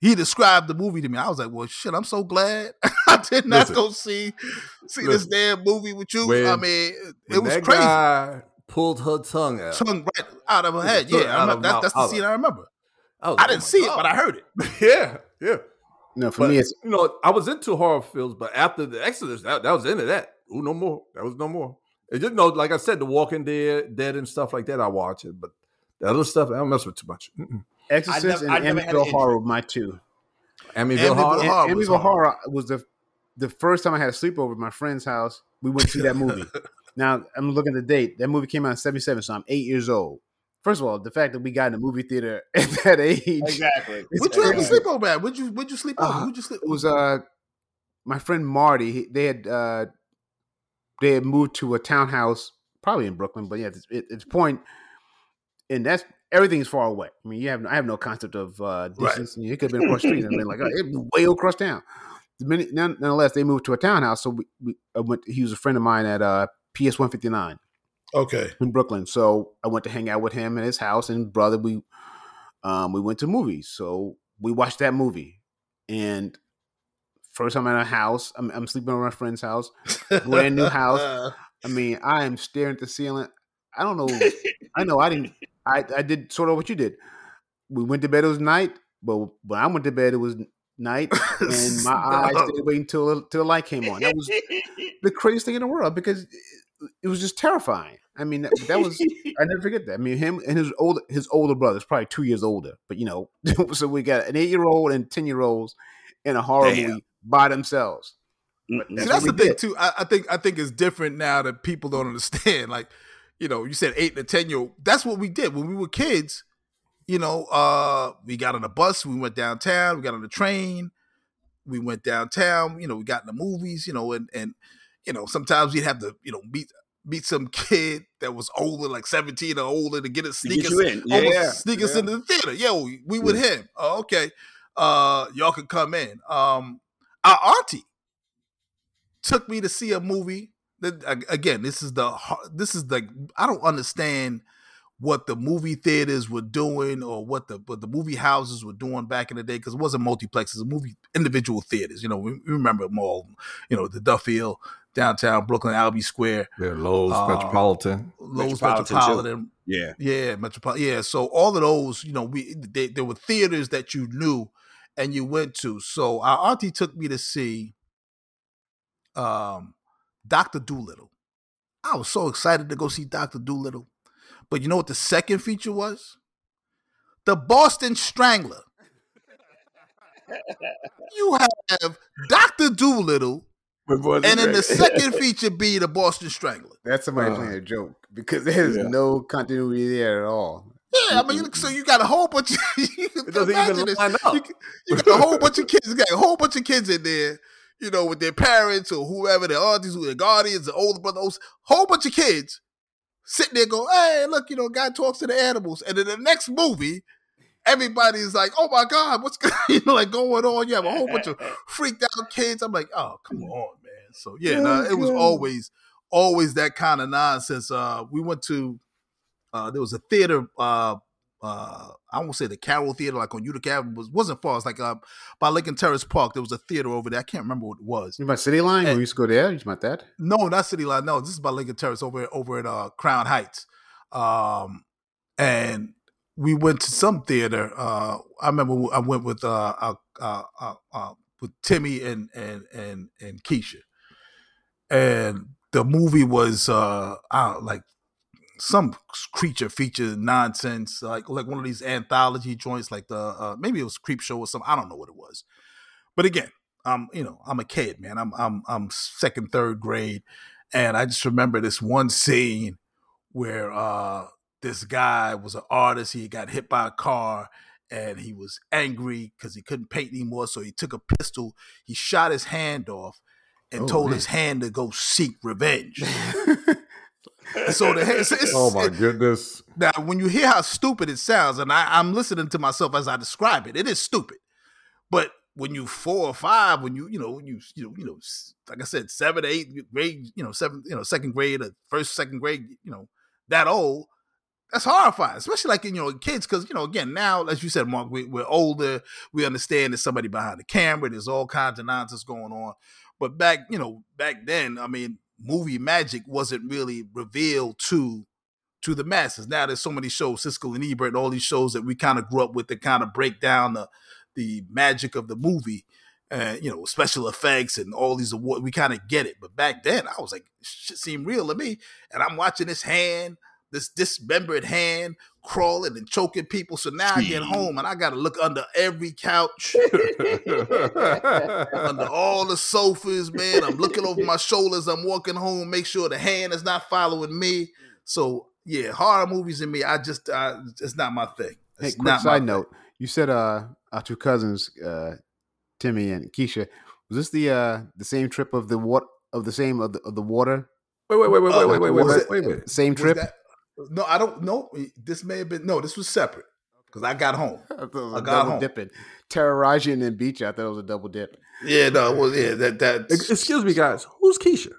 He described the movie to me. I was like, "Well, shit, I'm so glad I did not listen, go see see listen, this damn movie with you." When, I mean, it was crazy. Guy pulled her tongue out, tongue right out of her head. Yeah, I remember, that, that's the scene I remember. I, I didn't see God. it, but I heard it. Yeah, yeah. No, for but, me, it's... You know, I was into horror films, but after The Exorcist, that, that was the end of that. Ooh, no more. That was no more. It just, you know, like I said, The Walking Dead, Dead and stuff like that, I watch it. But the other stuff, I don't mess with too much. Mm-mm. Exorcist never, and Amityville Horror were my two. Amityville Horror? Amityville Horror was the the first time I had a sleepover at my friend's house. We went to see that movie. Now, I'm looking at the date. That movie came out in seventy-seven, so I'm eight years old. First of all, the fact that we got in a the movie theater at that age. Exactly. What'd you have to sleep over at? What'd you, what'd you sleep over? Uh, Who'd you sleep over? It was uh, my friend Marty. He, they had uh, they had moved to a townhouse, probably in Brooklyn, but yeah, it's, it, it's point. And that's, everything's far away. I mean, you have I have no concept of uh, distance. Right. It could have been across the street and been like, oh, it'd be way across town. The minute, nonetheless, they moved to a townhouse. So we, we I went. He was a friend of mine at uh, P S one fifty-nine. Okay. In Brooklyn. So I went to hang out with him in his house and brother, we um, we went to movies. So we watched that movie. And first time I'm at a house, I'm, I'm sleeping over my friend's house, brand new house. I mean, I am staring at the ceiling. I don't know. I know I didn't, I, I did sort of what you did. We went to bed, it was night, but when I went to bed, it was night, and my eyes stayed waiting until, until the light came on. That was the craziest thing in the world because it was just terrifying. I mean, that, that was, I never forget that. I mean, him and his older, his older brother is probably two years older, but you know, so we got an eight-year-old and ten-year-olds in a horror Damn. movie by themselves. That's, See, that's the did. thing too. I, I think, I think it's different now that people don't understand. Like, you know, you said eight and ten-year-old, that's what we did when we were kids. You know, uh, we got on a bus, we went downtown, we got on the train, we went downtown, you know, we got in the movies, you know, and, and, you know, sometimes you'd have to, you know, meet meet some kid that was older, like seventeen or older, to get a sneak us in. Yeah, yeah. Sneak us yeah. into the theater. Yo, we, we yeah. with him. Oh, okay. Uh, y'all can come in. Um, our auntie took me to see a movie. That, again, this is the, this is the, I don't understand what the movie theaters were doing or what the what the movie houses were doing back in the day, because it wasn't multiplexes, it was movie individual theaters. You know, we, we remember them all, you know, the Duffield, downtown Brooklyn, Albee Square. Yeah, Lowe's, uh, Metropolitan. Lowe's, Metropolitan. Metropolitan. Yeah. Yeah, Metropolitan. Yeah, so all of those, you know, we they, there were theaters that you knew and you went to. So our auntie took me to see um, Doctor Doolittle. I was so excited to go see Doctor Doolittle. But you know what the second feature was? The Boston Strangler. You have Doctor Doolittle, and then the second feature be the Boston Strangler. That's somebody uh, playing a joke because there's yeah. no continuity there at all. Yeah, I mean, so you got a whole bunch of you can it doesn't even this. line up. You, you got a whole bunch of kids. You got a whole bunch of kids in there, you know, with their parents or whoever, their aunties, or their guardians, their older brothers, whole bunch of kids. Sitting there going, hey, look, you know, God talks to the animals. And in the next movie, everybody's like, "Oh my God, what's going, you know, like going on?" You have a whole bunch of freaked out kids. I'm like, "Oh, come on, man." So yeah, yeah nah, it was always, always that kind of nonsense. Uh, we went to uh, there was a theater. Uh, uh, I won't say the Carroll Theater, like on Utica Avenue, was wasn't far. It's like uh, by Lincoln Terrace Park. There was a theater over there. I can't remember what it was. You by City Line? And, we used to go there. You about that? No, not City Line. No, this is by Lincoln Terrace over over at uh, Crown Heights. Um, and we went to some theater. Uh, I remember I went with uh, uh, uh, uh, uh, with Timmy and and and and Keisha, and the movie was uh, uh like some creature feature nonsense, like like one of these anthology joints, like the uh, maybe it was Creep Show or something. I don't know what it was, but again, I'm you know I'm a kid, man. I'm I'm I'm second third grade, and I just remember this one scene where uh, this guy was an artist. He got hit by a car and he was angry because he couldn't paint anymore. So he took a pistol, he shot his hand off and oh, told man. his hand to go seek revenge. so the it's, it's, Oh my goodness. It, now, when you hear how stupid it sounds, and I, I'm listening to myself as I describe it, it is stupid. But when you four or five, when you, you know, you, you know, you know, like I said, seven, eight grade, you know, seven, you know, second grade or first, second grade, you know, that old, that's horrifying, especially like, you know, kids. Cause you know, again, now, as you said, Mark, we, we're older. We understand there's somebody behind the camera. There's all kinds of nonsense going on. But back, you know, back then, I mean, movie magic wasn't really revealed to, to the masses. Now there's so many shows, Siskel and Ebert, and all these shows that we kind of grew up with that kind of break down the, the magic of the movie, and uh, you know, special effects and all these awards. We kind of get it. But back then I was like, shit seemed real to me. And I'm watching this hand, this dismembered hand crawling and choking people. So now I get home and I got to look under every couch, under all the sofas, man. I'm looking over my shoulders. I'm walking home, make sure the hand is not following me. So yeah, horror movies and me, I just, I, it's not my thing. It's hey, quick side note. Thing. You said, uh, our two cousins, uh, Timmy and Keisha, was this the uh, the same trip of the what of the same of the, of the water? Wait, wait, wait, wait, uh, wait, wait, wait, wait, wait, wait. Same trip? That, no, I don't know. This may have been no. This was separate because I got home. I, was I a got double home. Dipping, Terrarajan and Beach. I thought it was a double dip. Yeah, no, it was yeah. That that. Excuse me, guys. Who's Keisha?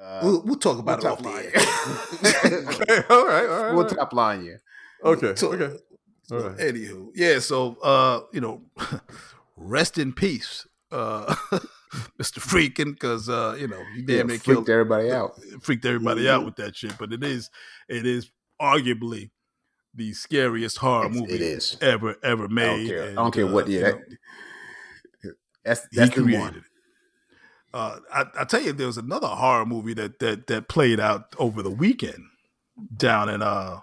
Uh, we'll, we'll talk about we'll it offline. okay, all right, all right. We'll all right. top line you. Okay. So, okay. All right. Anywho, yeah, so uh, you know, rest in peace, uh, Mister Freakin, because uh, you know, he damn yeah, near killed everybody out, freaked everybody mm-hmm. out with that shit. But it is, it is arguably the scariest horror it's, movie it is. ever ever made. I don't care, and, I don't care uh, what yeah, that, that's that's he the created one. It. Uh, I, I tell you, there was another horror movie that that that played out over the weekend down in uh.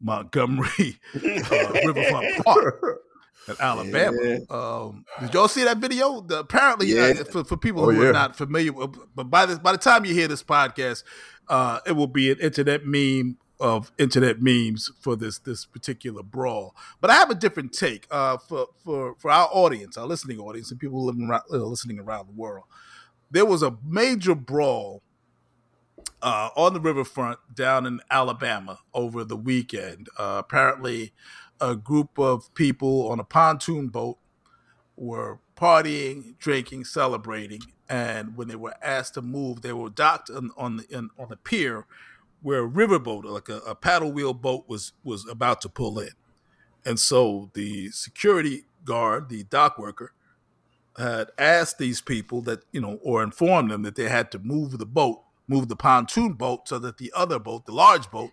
Montgomery uh, Riverfront Park in Alabama. Yeah. Um, did y'all see that video? The, apparently, yeah. uh, for, for people oh, who yeah. are not familiar, with, but by this by the time you hear this podcast, uh, it will be an internet meme of internet memes for this this particular brawl. But I have a different take uh, for for for our audience, our listening audience, and people living around, uh, listening around the world. There was a major brawl Uh, on the riverfront down in Alabama over the weekend. Uh, apparently, a group of people on a pontoon boat were partying, drinking, celebrating, and when they were asked to move, they were docked on, on the in, on the pier where a riverboat, like a, a paddle wheel boat, was was about to pull in. And so the security guard, the dock worker, had asked these people that, you know, or informed them that they had to move the boat move the pontoon boat so that the other boat, the large boat,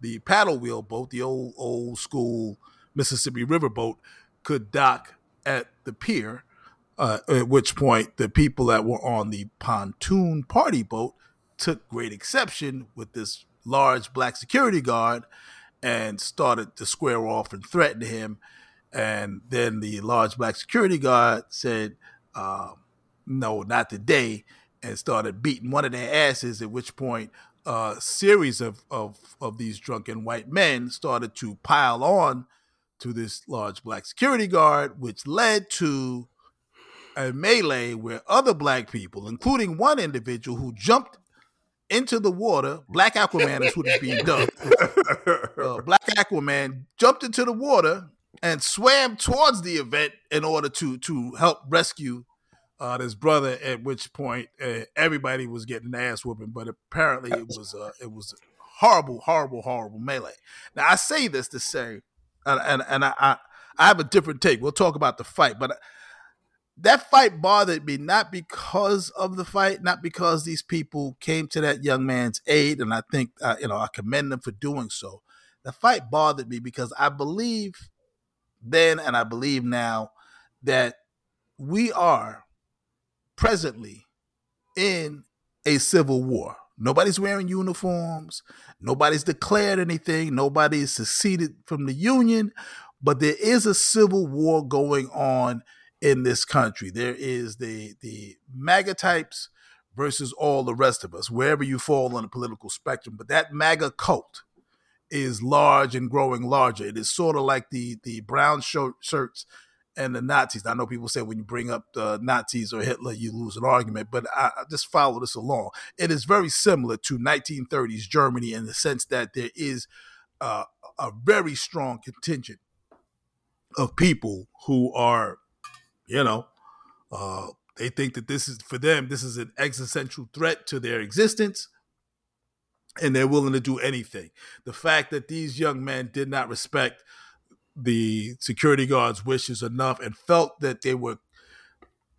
the paddle wheel boat, the old old school Mississippi River boat, could dock at the pier, uh, at which point the people that were on the pontoon party boat took great exception with this large black security guard and started to square off and threaten him. And then the large black security guard said, uh, no, not today, and started beating one of their asses, at which point uh, a series of, of, of these drunken white men started to pile on to this large black security guard, which led to a melee where other black people, including one individual who jumped into the water. Black Aquaman is what is being dubbed. Uh, Black Aquaman jumped into the water and swam towards the event in order to to help rescue uh, this brother. At which point, uh, everybody was getting ass whooping. But apparently, it was uh, it was horrible, horrible, horrible melee. Now, I say this to say, and and, and I, I I have a different take. We'll talk about the fight, but. I, That fight bothered me, not because of the fight, not because these people came to that young man's aid, and I think, uh, you know, I commend them for doing so. The fight bothered me because I believe then, and I believe now, that we are presently in a civil war. Nobody's wearing uniforms. Nobody's declared anything. Nobody's seceded from the Union, but there is a civil war going on in this country. There is the the MAGA types versus all the rest of us, wherever you fall on the political spectrum. But that MAGA cult is large and growing larger. It is sort of like the the brown shirt, shirts and the Nazis. I know people say when you bring up the Nazis or Hitler, you lose an argument, but I, I just follow this along. It is very similar to nineteen thirties Germany in the sense that there is uh, a very strong contingent of people who are, you know, uh, they think that this is, for them, this is an existential threat to their existence, and they're willing to do anything. The fact that these young men did not respect the security guards' wishes enough and felt that they were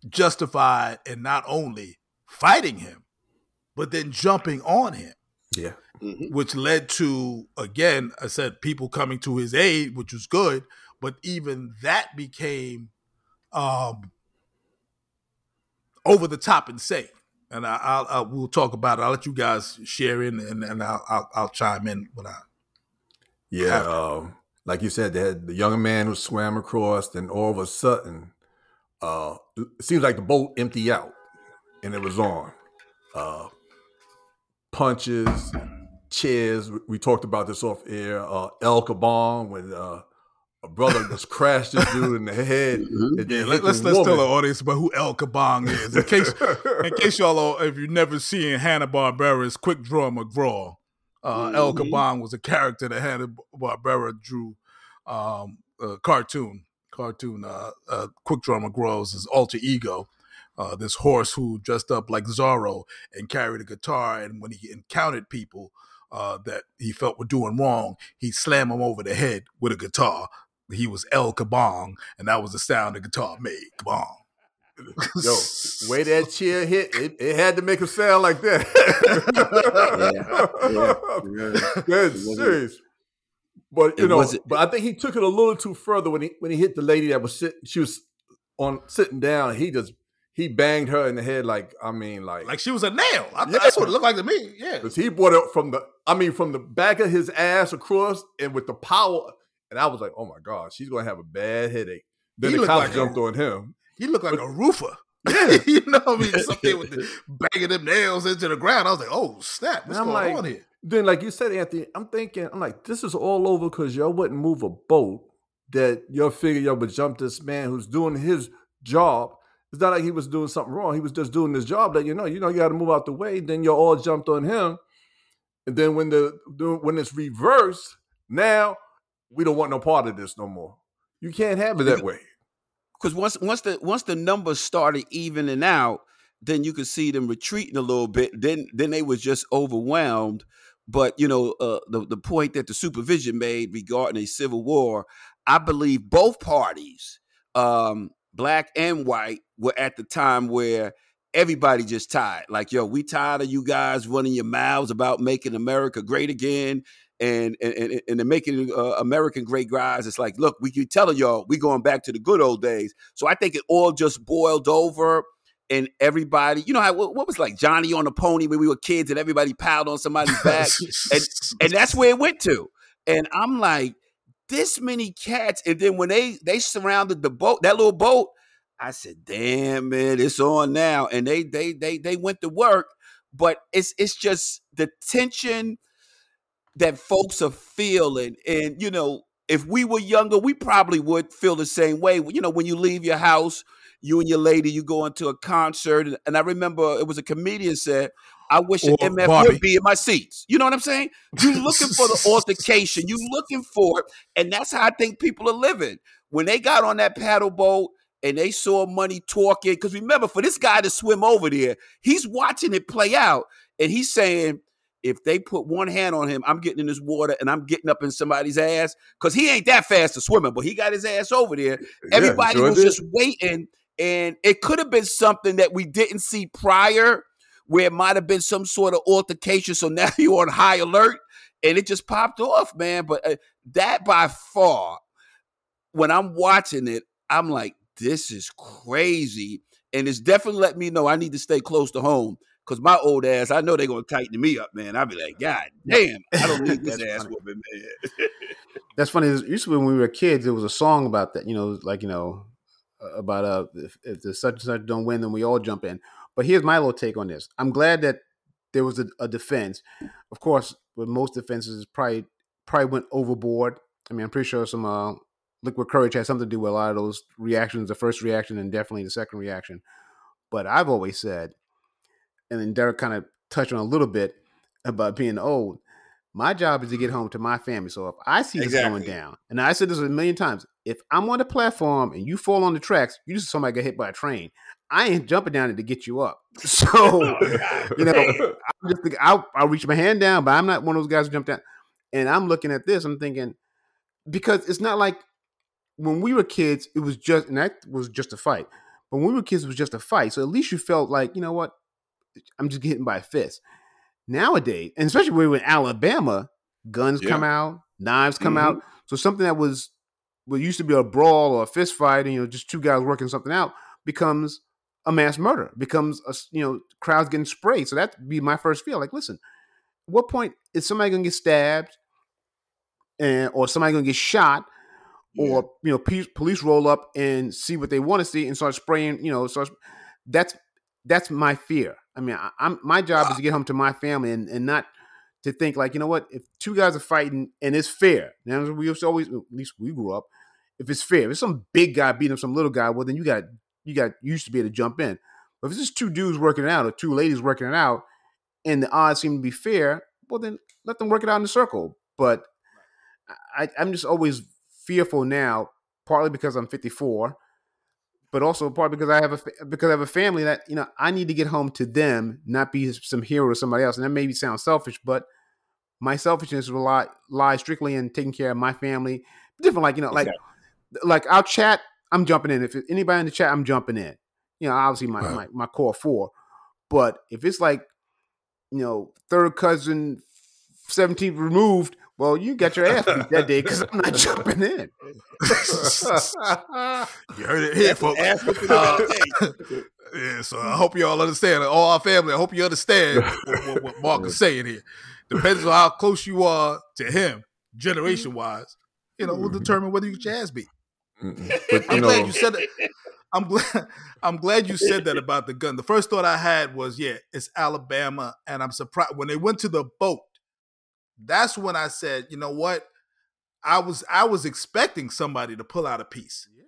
justified in not only fighting him, but then jumping on him. Yeah. Mm-hmm. Which led to, again, I said, people coming to his aid, which was good, but even that became Um, over the top and say, and I, I'll, I'll we'll talk about it. I'll let you guys share in, and, and I'll, I'll I'll chime in when I. Yeah, uh, like you said, they had the young man who swam across, and all of a sudden, uh, it seems like the boat emptied out, and it was on. Uh, punches, chairs. We talked about this off air. Uh, El Kabong with. Uh, A brother just crashed this dude in the head. Mm-hmm. Yeah, let, let's let's tell the audience about who El Kabong is, in case in case y'all are, if you've never seen Hanna-Barbera's Quick Draw McGraw. Uh, mm-hmm. El Kabong was a character that Hanna-Barbera drew, um, a cartoon cartoon. Uh, uh, Quick Draw McGraw was his alter ego. Uh, this horse who dressed up like Zorro and carried a guitar, and when he encountered people uh, that he felt were doing wrong, he slammed them over the head with a guitar. He was El Kabong, and that was the sound the guitar made. Kabong. Yo, way that cheer hit, it, it had to make a sound like that. yeah, yeah, yeah. That's serious. But you it know, but I think he took it a little too further when he when he hit the lady that was sitting. She was on sitting down. He just he banged her in the head like I mean, like like she was a nail. I, yeah. That's what it looked like to me. Yeah, because he brought it from the I mean from the back of his ass across, and with the power. And I was like, "Oh my God, she's gonna have a bad headache." Then he the cop like jumped a, on him. He looked like but, a roofer. Yeah, you know what I mean? Something with the banging them nails into the ground. I was like, "Oh snap, what's going like, on here?" Then, like you said, Anthony, I'm thinking, I'm like, this is all over because y'all wouldn't move a boat that y'all figure y'all would jump this man who's doing his job. It's not like he was doing something wrong. He was just doing his job. That you know, you know, you got to move out the way. Then y'all all jumped on him, and then when the when it's reversed now. We don't want no part of this no more. You can't have it that way. Because once once the once the numbers started evening out, then you could see them retreating a little bit. Then then they were just overwhelmed. But you know uh, the the point that the supervision made regarding a civil war, I believe both parties, um, black and white, were at the time where everybody just tired. Like yo, we tired of you guys running your mouths about making America great again. And and and the making uh, American great guys, it's like, look, we keep telling y'all we going back to the good old days. So I think it all just boiled over, and everybody, you know, how, what was like Johnny on the pony when we were kids, and everybody piled on somebody's back, and and that's where it went to. And I'm like, this many cats, and then when they they surrounded the boat, that little boat, I said, damn man, it's on now, and they they they they went to work, but it's it's just the tension that folks are feeling. And, you know, if we were younger, we probably would feel the same way. You know, when you leave your house, you and your lady, you go into a concert. And I remember it was a comedian said, I wish an M F Barbie. would be in my seats. You know what I'm saying? You're looking for the altercation. You're looking for it. And that's how I think people are living. When they got on that paddle boat and they saw money talking, because remember, for this guy to swim over there, he's watching it play out. And he's saying, if they put one hand on him, I'm getting in this water and I'm getting up in somebody's ass. Because he ain't that fast to swim, but he got his ass over there. Yeah, Everybody sure was did. just waiting. And it could have been something that we didn't see prior, where it might have been some sort of altercation. So now you're on high alert and it just popped off, man. But uh, that by far, when I'm watching it, I'm like, this is crazy. And it's definitely let me know I need to stay close to home. Because my old ass, I know they're going to tighten me up, man. I'll be like, God damn, I don't need this ass woman, man. That's funny. Used to be when we were kids, there was a song about that, you know, like, you know, about uh, if, if the such and such don't win, then we all jump in. But here's my little take on this. I'm glad that there was a, a defense. Of course, with most defenses, probably probably went overboard. I mean, I'm pretty sure some uh, liquid courage had something to do with a lot of those reactions, the first reaction and definitely the second reaction. But I've always said, and then Derek kind of touched on a little bit about being old. My job is to get home to my family. So if I see this exactly. going down, and I said this a million times, if I'm on the platform and you fall on the tracks, you just somebody got hit by a train. I ain't jumping down it to get you up. So, oh, you know, I'm just thinking, I'll, I'll reach my hand down, but I'm not one of those guys who jump down. And I'm looking at this, I'm thinking, because it's not like when we were kids, it was just, and that was just a fight. But when we were kids, it was just a fight. So at least you felt like, you know what? I'm just getting by a fist. Nowadays, and especially when we were in Alabama, guns yeah. come out, knives come mm-hmm. out. So something that was what used to be a brawl or a fist fight, and you know, just two guys working something out, becomes a mass murder, becomes a, you know, crowds getting sprayed. So that'd be my first feel. Like, listen, at what point is somebody gonna get stabbed, and or somebody gonna get shot, yeah. or you know, pe- police roll up and see what they want to see and start spraying. You know, start. That's that's my fear. I mean, I, I'm my job is to get home to my family and, and not to think like, you know what, if two guys are fighting and it's fair. Now we always, at least we grew up, if it's fair, if it's some big guy beating up some little guy, well then you got you got used to be able to jump in. But if it's just two dudes working it out or two ladies working it out, and the odds seem to be fair, well then let them work it out in the circle. But I, I'm just always fearful now, partly because I'm fifty-four. But also partly because I have a because I have a family that, you know, I need to get home to them, not be some hero or somebody else. And that maybe sounds selfish, but my selfishness relies lies strictly in taking care of my family. Different, like you know, like exactly. like I'll chat. I'm jumping in. If anybody in the chat, I'm jumping in. You know, obviously my, right. my my core four. But if it's like, you know, third cousin, seventeenth removed. Well, you got your ass beat that day because I'm not jumping in. You heard it here, folks. Uh, yeah, so I hope you all understand. All our family, I hope you understand what, what, what Mark is saying here. Depends on how close you are to him, generation-wise, you know, will determine whether you get your ass beat. But, I'm know, glad you said that. I'm glad, I'm glad you said that about the gun. The first thought I had was, yeah, it's Alabama, and I'm surprised. When they went to the boat, that's when I said, you know what, I was I was expecting somebody to pull out a piece. Yeah.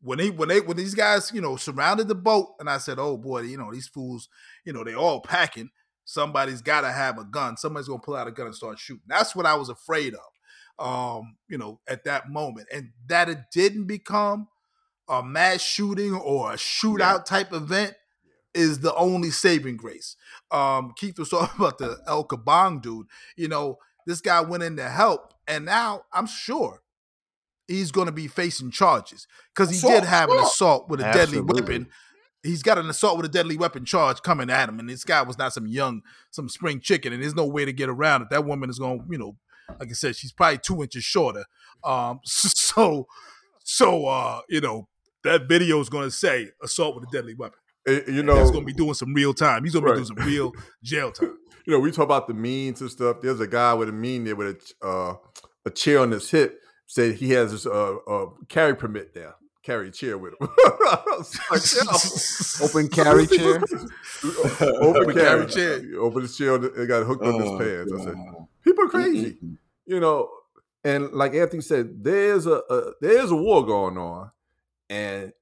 When they when they when these guys, you know, surrounded the boat, and I said, oh boy, you know, these fools, you know, they all packing. Somebody's got to have a gun. Somebody's gonna pull out a gun and start shooting. That's what I was afraid of, um, you know, at that moment, and that it didn't become a mass shooting or a shootout yeah. type event is the only saving grace. Um, Keith was talking about the El Kabong dude. You know, this guy went in to help, and now I'm sure he's going to be facing charges because he assault, did have assault. an assault with a Absolutely. deadly weapon. He's got an assault with a deadly weapon charge coming at him, and this guy was not some young, some spring chicken, and there's no way to get around it. That woman is going to, you know, like I said, she's probably two inches shorter. Um, so, so uh, you know, that video is going to say assault with a deadly weapon. You know, he's going to be doing some real time. He's going right. to be doing some real jail time. You know, we talk about the means and stuff. There's a guy with a mean there with a uh, a chair on his hip. Said he has his uh, uh, carry permit there. Carry a chair with him. Like, yeah. Open carry chair. Open carry chair. Open the chair. It got hooked oh, on his pants. God. I said, people are crazy. Mm-hmm. You know, and like Anthony said, there's a, a there's a war going on, and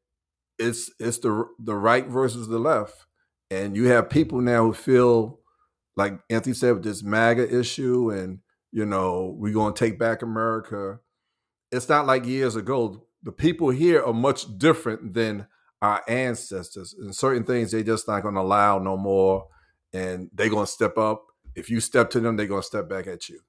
It's it's the the right versus the left, and you have people now who feel like Anthony said, with this MAGA issue and, you know, we're going to take back America. It's not like years ago. The people here are much different than our ancestors. And certain things they just not going to allow no more. And they're going to step up. If you step to them, they're going to step back at you.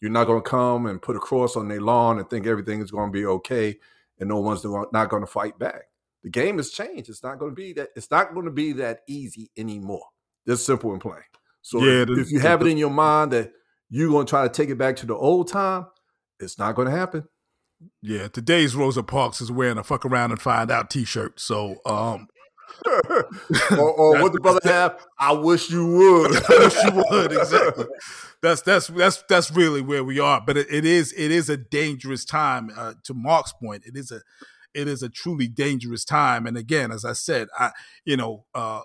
You're not going to come and put a cross on their lawn and think everything is going to be okay and no one's not going to fight back. The game has changed. It's not going to be that. It's not going to be that easy anymore. Just simple and plain. So yeah, if, if you have it in your mind that you're going to try to take it back to the old time, it's not going to happen. Yeah, today's Rosa Parks is wearing a "fuck around and find out" T-shirt. So, um, or, or what the brother have? I wish you would. I wish you would. Exactly. That's that's that's that's really where we are. But it, it is it is a dangerous time. Uh, to Mark's point, it is a it is a truly dangerous time. And again, as I said, I you know. Uh,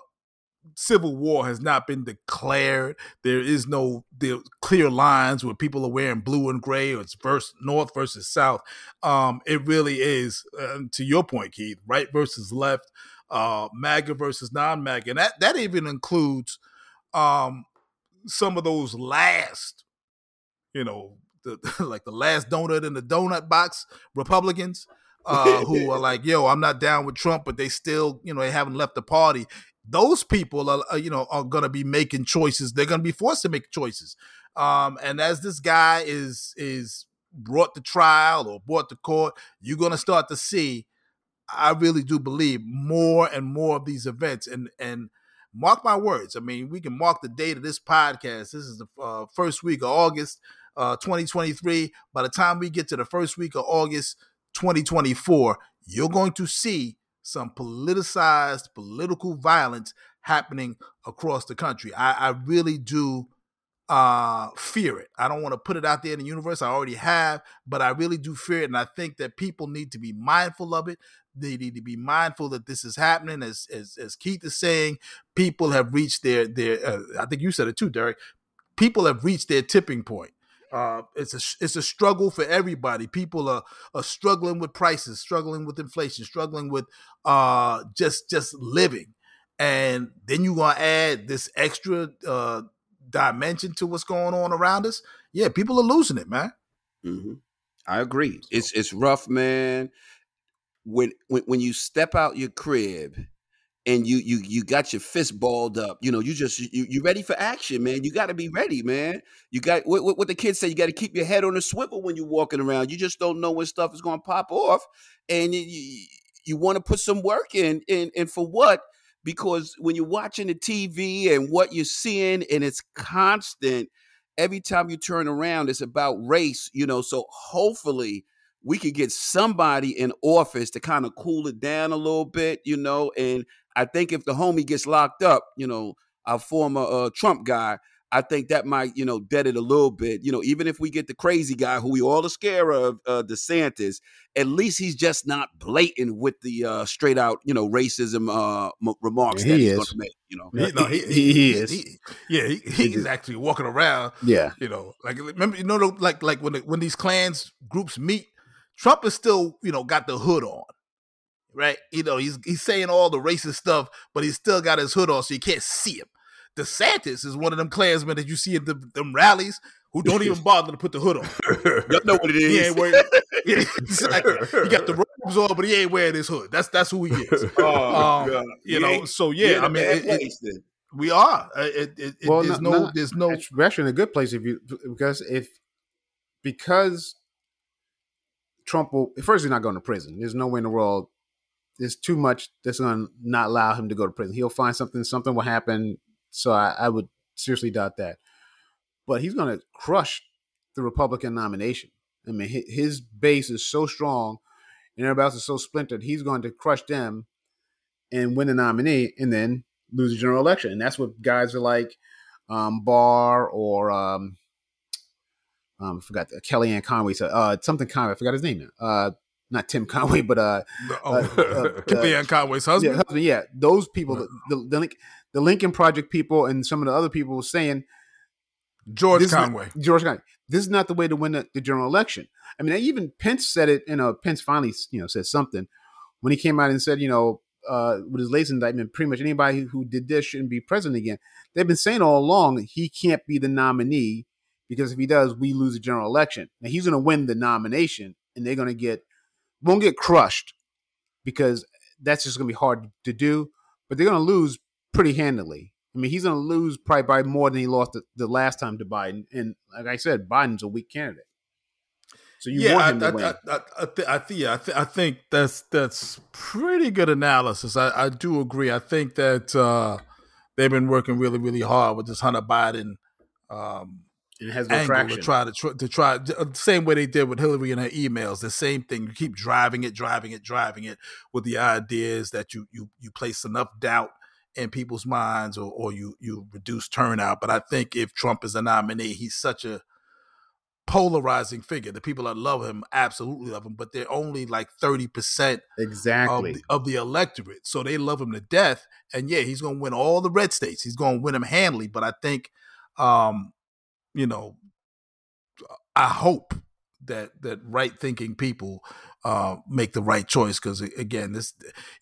Civil war has not been declared. There is no there clear lines where people are wearing blue and gray, or it's versus north versus south. Um, it really is, uh, to your point, Keith, right versus left, uh, MAGA versus non-MAGA. And that, that even includes um, some of those last, you know, the, like the last donut in the donut box, Republicans, uh, who are like, yo, I'm not down with Trump, but they still, you know, they haven't left the party. Those people are, you know, are going to be making choices. They're going to be forced to make choices. Um, and as this guy is is brought to trial or brought to court, you're going to start to see, I really do believe, more and more of these events. And and mark my words. I mean, we can mark the date of this podcast. This is the uh, first week of August, uh, twenty twenty-three. By the time we get to the first week of August, twenty twenty-four, you're going to see some politicized political violence happening across the country. I, I really do uh, fear it. I don't want to put it out there in the universe. I already have, but I really do fear it. And I think that people need to be mindful of it. They need to be mindful that this is happening. As as, as Keith is saying, people have reached their, their uh, I think you said it too, Derek, people have reached their tipping point. Uh, it's a it's a struggle for everybody. People are, are struggling with prices, struggling with inflation, struggling with uh, just just living. And then you're going to add this extra uh, dimension to what's going on around us. Yeah, people are losing it, man. Mm-hmm. I agree. It's it's rough, man. When when when you step out your crib and you you you got your fist balled up. You know, you just you you ready for action, man. You got to be ready, man. You got what, what the kids say. You got to keep your head on the swivel when you're walking around. You just don't know when stuff is going to pop off, and you you want to put some work in, and and for what? Because when you're watching the T V and what you're seeing, and it's constant. Every time you turn around, it's about race. You know, so hopefully we could get somebody in office to kind of cool it down a little bit. You know, and I think if the homie gets locked up, you know, our former uh, Trump guy, I think that might, you know, dead it a little bit. You know, even if we get the crazy guy who we all are scared of, uh, DeSantis, at least he's just not blatant with the uh, straight out, you know, racism uh, m- remarks yeah, that he he's going to make. You know, he, no, he, he, he is. He, yeah, he, he's he actually walking around. Yeah, you know, like remember, you know, like like when the, when these clans groups meet, Trump is still, you know, got the hood on. Right, you know, he's he's saying all the racist stuff, but he's still got his hood on, so you can't see him. DeSantis is one of them Klansmen that you see at the, them rallies who don't even bother to put the hood on. Y'all know what it is. He ain't wearing. Yeah, like, he got the robes on, but he ain't wearing his hood. That's that's who he is. Oh, um, you yeah. know, so yeah, yeah I mean, it, it, it, we are. It, it, it, well, there's no, no, there's no. We're actually in a good place if you because if because Trump will first he's not going to prison. There's no way in the world. There's too much that's going to not allow him to go to prison. He'll find something, something will happen. So I, I would seriously doubt that. But he's going to crush the Republican nomination. I mean, his base is so strong and everybody else is so splintered. He's going to crush them and win the nominee and then lose the general election. And that's what guys are like um, Barr or um, um, I forgot uh, Kellyanne Conway said uh, something Conway. I forgot his name now. Uh, Not Tim Conway, but uh, oh, uh, uh Kellyanne Conway's husband. Yeah, husband, yeah. Those people, no. the, the the Lincoln Project people, and some of the other people were saying George Conway. Not, George Conway. This is not the way to win the, the general election. I mean, even Pence said it. You know, Pence finally, you know, said something when he came out and said, you know, uh, with his latest indictment, pretty much anybody who did this shouldn't be president again. They've been saying all along he can't be the nominee because if he does, we lose the general election. Now he's going to win the nomination, and they're going to get won't get crushed because that's just going to be hard to do. But they're going to lose pretty handily. I mean, he's going to lose probably by more than he lost the, the last time to Biden. And like I said, Biden's a weak candidate. So you yeah, want him I, to win. I, I, I, th- I, th- yeah, I, th- I think that's that's pretty good analysis. I, I do agree. I think that uh, they've been working really, really hard with this Hunter Biden um, and it has no angle to try to, tr- to try the same way they did with Hillary in her emails. The same thing. You keep driving it, driving it, driving it with the ideas that you you you place enough doubt in people's minds or, or you you reduce turnout. But I think if Trump is the nominee, he's such a polarizing figure. The people that love him absolutely love him, but they're only like thirty percent exactly of the, of the electorate. So they love him to death. And yeah, he's going to win all the red states. He's going to win them handily. But I think, um, you know, I hope that that right thinking people uh, make the right choice. Because again, this,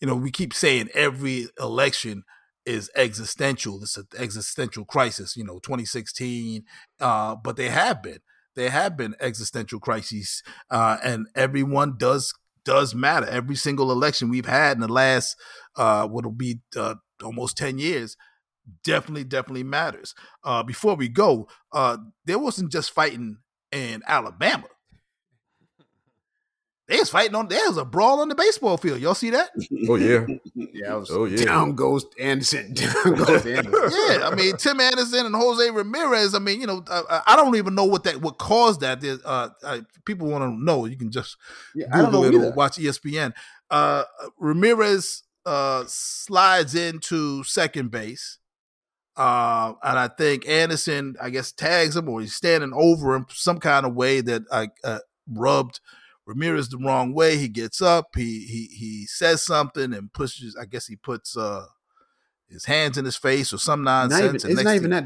you know, we keep saying every election is existential. It's an existential crisis, you know, twenty sixteen, uh, but they have been. There have been existential crises, uh, and everyone does does matter. Every single election we've had in the last uh, what'll be uh, almost ten years definitely, definitely matters. Uh, before we go, uh, there wasn't just fighting in Alabama. They was fighting on. There was a brawl on the baseball field. Y'all see that? Oh yeah, yeah. Was, oh yeah. Down goes Anderson. Down goes Anderson. Yeah, I mean Tim Anderson and Jose Ramirez. I mean, you know, I, I don't even know what that what caused that. Uh, I, people want to know. You can just yeah, Google I don't know it either. Or watch E S P N. Uh, Ramirez uh, slides into second base, uh, and I think Anderson, I guess, tags him or he's standing over him some kind of way that I uh, rubbed Ramirez the wrong way. He gets up, he he he says something and pushes, I guess he puts uh, his hands in his face or some nonsense. Not even, it's not even that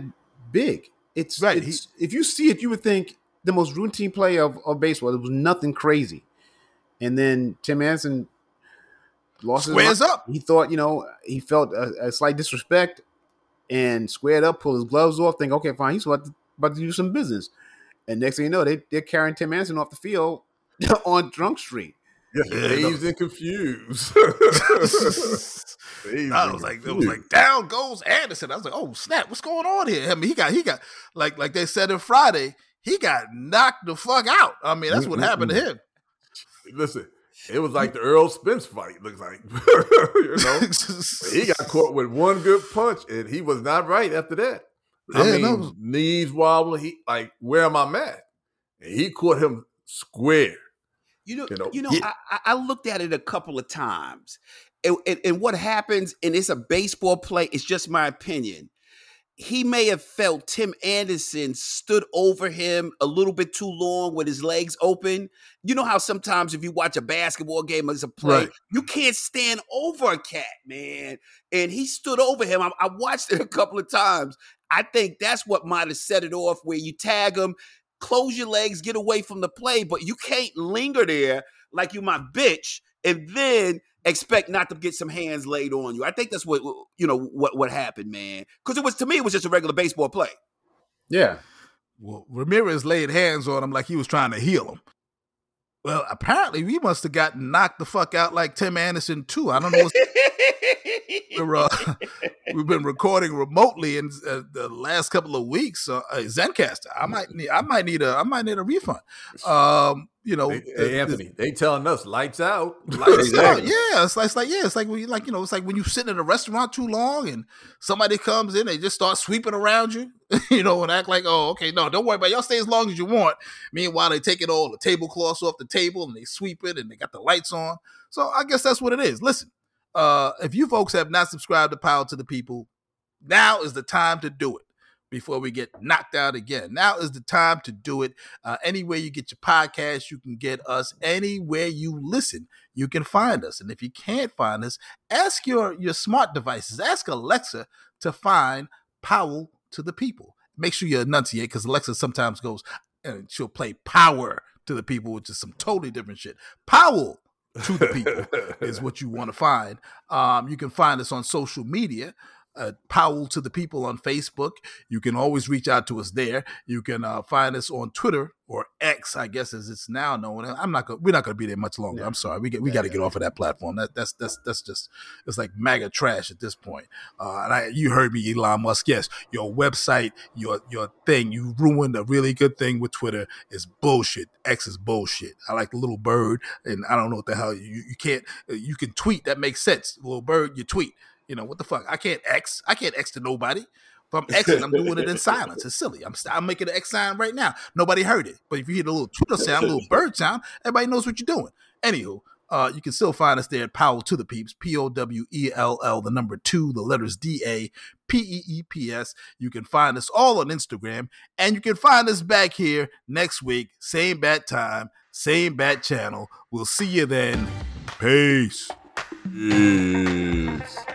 big. It's, right, it's he, if you see it, you would think the most routine play of, of baseball. It was nothing crazy. And then Tim Anderson lost his up. He thought, you know, he felt a, a slight disrespect and squared up, pulled his gloves off, think, okay, fine, he's about to, about to do some business. And next thing you know, they, they're carrying Tim Anderson off the field on Drunk Street. Yeah, dazed and confused. I was like, it was like, down goes Anderson. I was like, oh snap, what's going on here? I mean, he got, he got, like, like they said in Friday, he got knocked the fuck out. I mean, that's what happened to him. Listen, it was like the Earl Spence fight. Looks like, you know, he got caught with one good punch, and he was not right after that. I yeah, mean, that was... knees wobbling. He like, where am I at? And he caught him square. You know, you know, you know yeah. I, I looked at it a couple of times, and, and, and what happens, and it's a baseball play, it's just my opinion. He may have felt Tim Anderson stood over him a little bit too long with his legs open. You know how sometimes if you watch a basketball game as a play, right, you can't stand over a cat, man. And he stood over him. I, I watched it a couple of times. I think that's what might have set it off, where you tag him, close your legs, get away from the play, but you can't linger there like you my bitch and then expect not to get some hands laid on you. I think that's what, you know, what, what happened, man. Because it was, to me, it was just a regular baseball play. Yeah. Well, Ramirez laid hands on him like he was trying to heal him. Well, apparently we must have gotten knocked the fuck out like Tim Anderson too. I don't know what's... We're, uh, we've been recording remotely in uh, the last couple of weeks. Uh, uh, Zencaster, I might need, I might need a, I might need a refund. Um, you know, hey, hey, Anthony, they telling us lights out, lights out. Yeah, it's like, it's like, yeah, it's like when you like, you know, it's like when you sit in a restaurant too long and somebody comes in, they just start sweeping around you, you know, and act like, oh, okay, no, don't worry about it. Y'all stay as long as you want. Meanwhile, they taking all the tablecloths off the table and they sweep it and they got the lights on. So I guess that's what it is. Listen. Uh, if you folks have not subscribed to Power to the People, now is the time to do it before we get knocked out again. Now is the time to do it. Uh, anywhere you get your podcast, you can get us. Anywhere you listen, you can find us. And if you can't find us, ask your, your smart devices. Ask Alexa to find Power to the People. Make sure you enunciate, because Alexa sometimes goes and she'll play Power to the People, which is some totally different shit. Powell to the people is what you want to find. Um, you can find us on social media. Uh, Powell to the People on Facebook. You can always reach out to us there. You can uh, find us on Twitter or X, I guess, as it's now known. I'm not gonna, we're not going to be there much longer. Yeah. I'm sorry. We get, we yeah, got to yeah, get yeah. off of that platform. That, that's that's that's just it's like MAGA trash at this point. Uh, and I, you heard me, Elon Musk. Yes, your website, your your thing, you ruined a really good thing with Twitter. It's bullshit. X is bullshit. I like the little bird, and I don't know what the hell you you can't you can tweet. That makes sense. Little bird, you tweet. You know, what the fuck? I can't X. I can't X to nobody. If I'm Xing, I'm doing it in silence. It's silly. I'm I'm making an X sign right now. Nobody heard it. But if you hear the little Twitter sound, a little bird sound, everybody knows what you're doing. Anywho, uh, you can still find us there at Powell to the Peeps, P O W E L L, the number two, the letters D A P E E P S. You can find us all on Instagram. And you can find us back here next week. Same bat time, same bat channel. We'll see you then. Peace. Yes.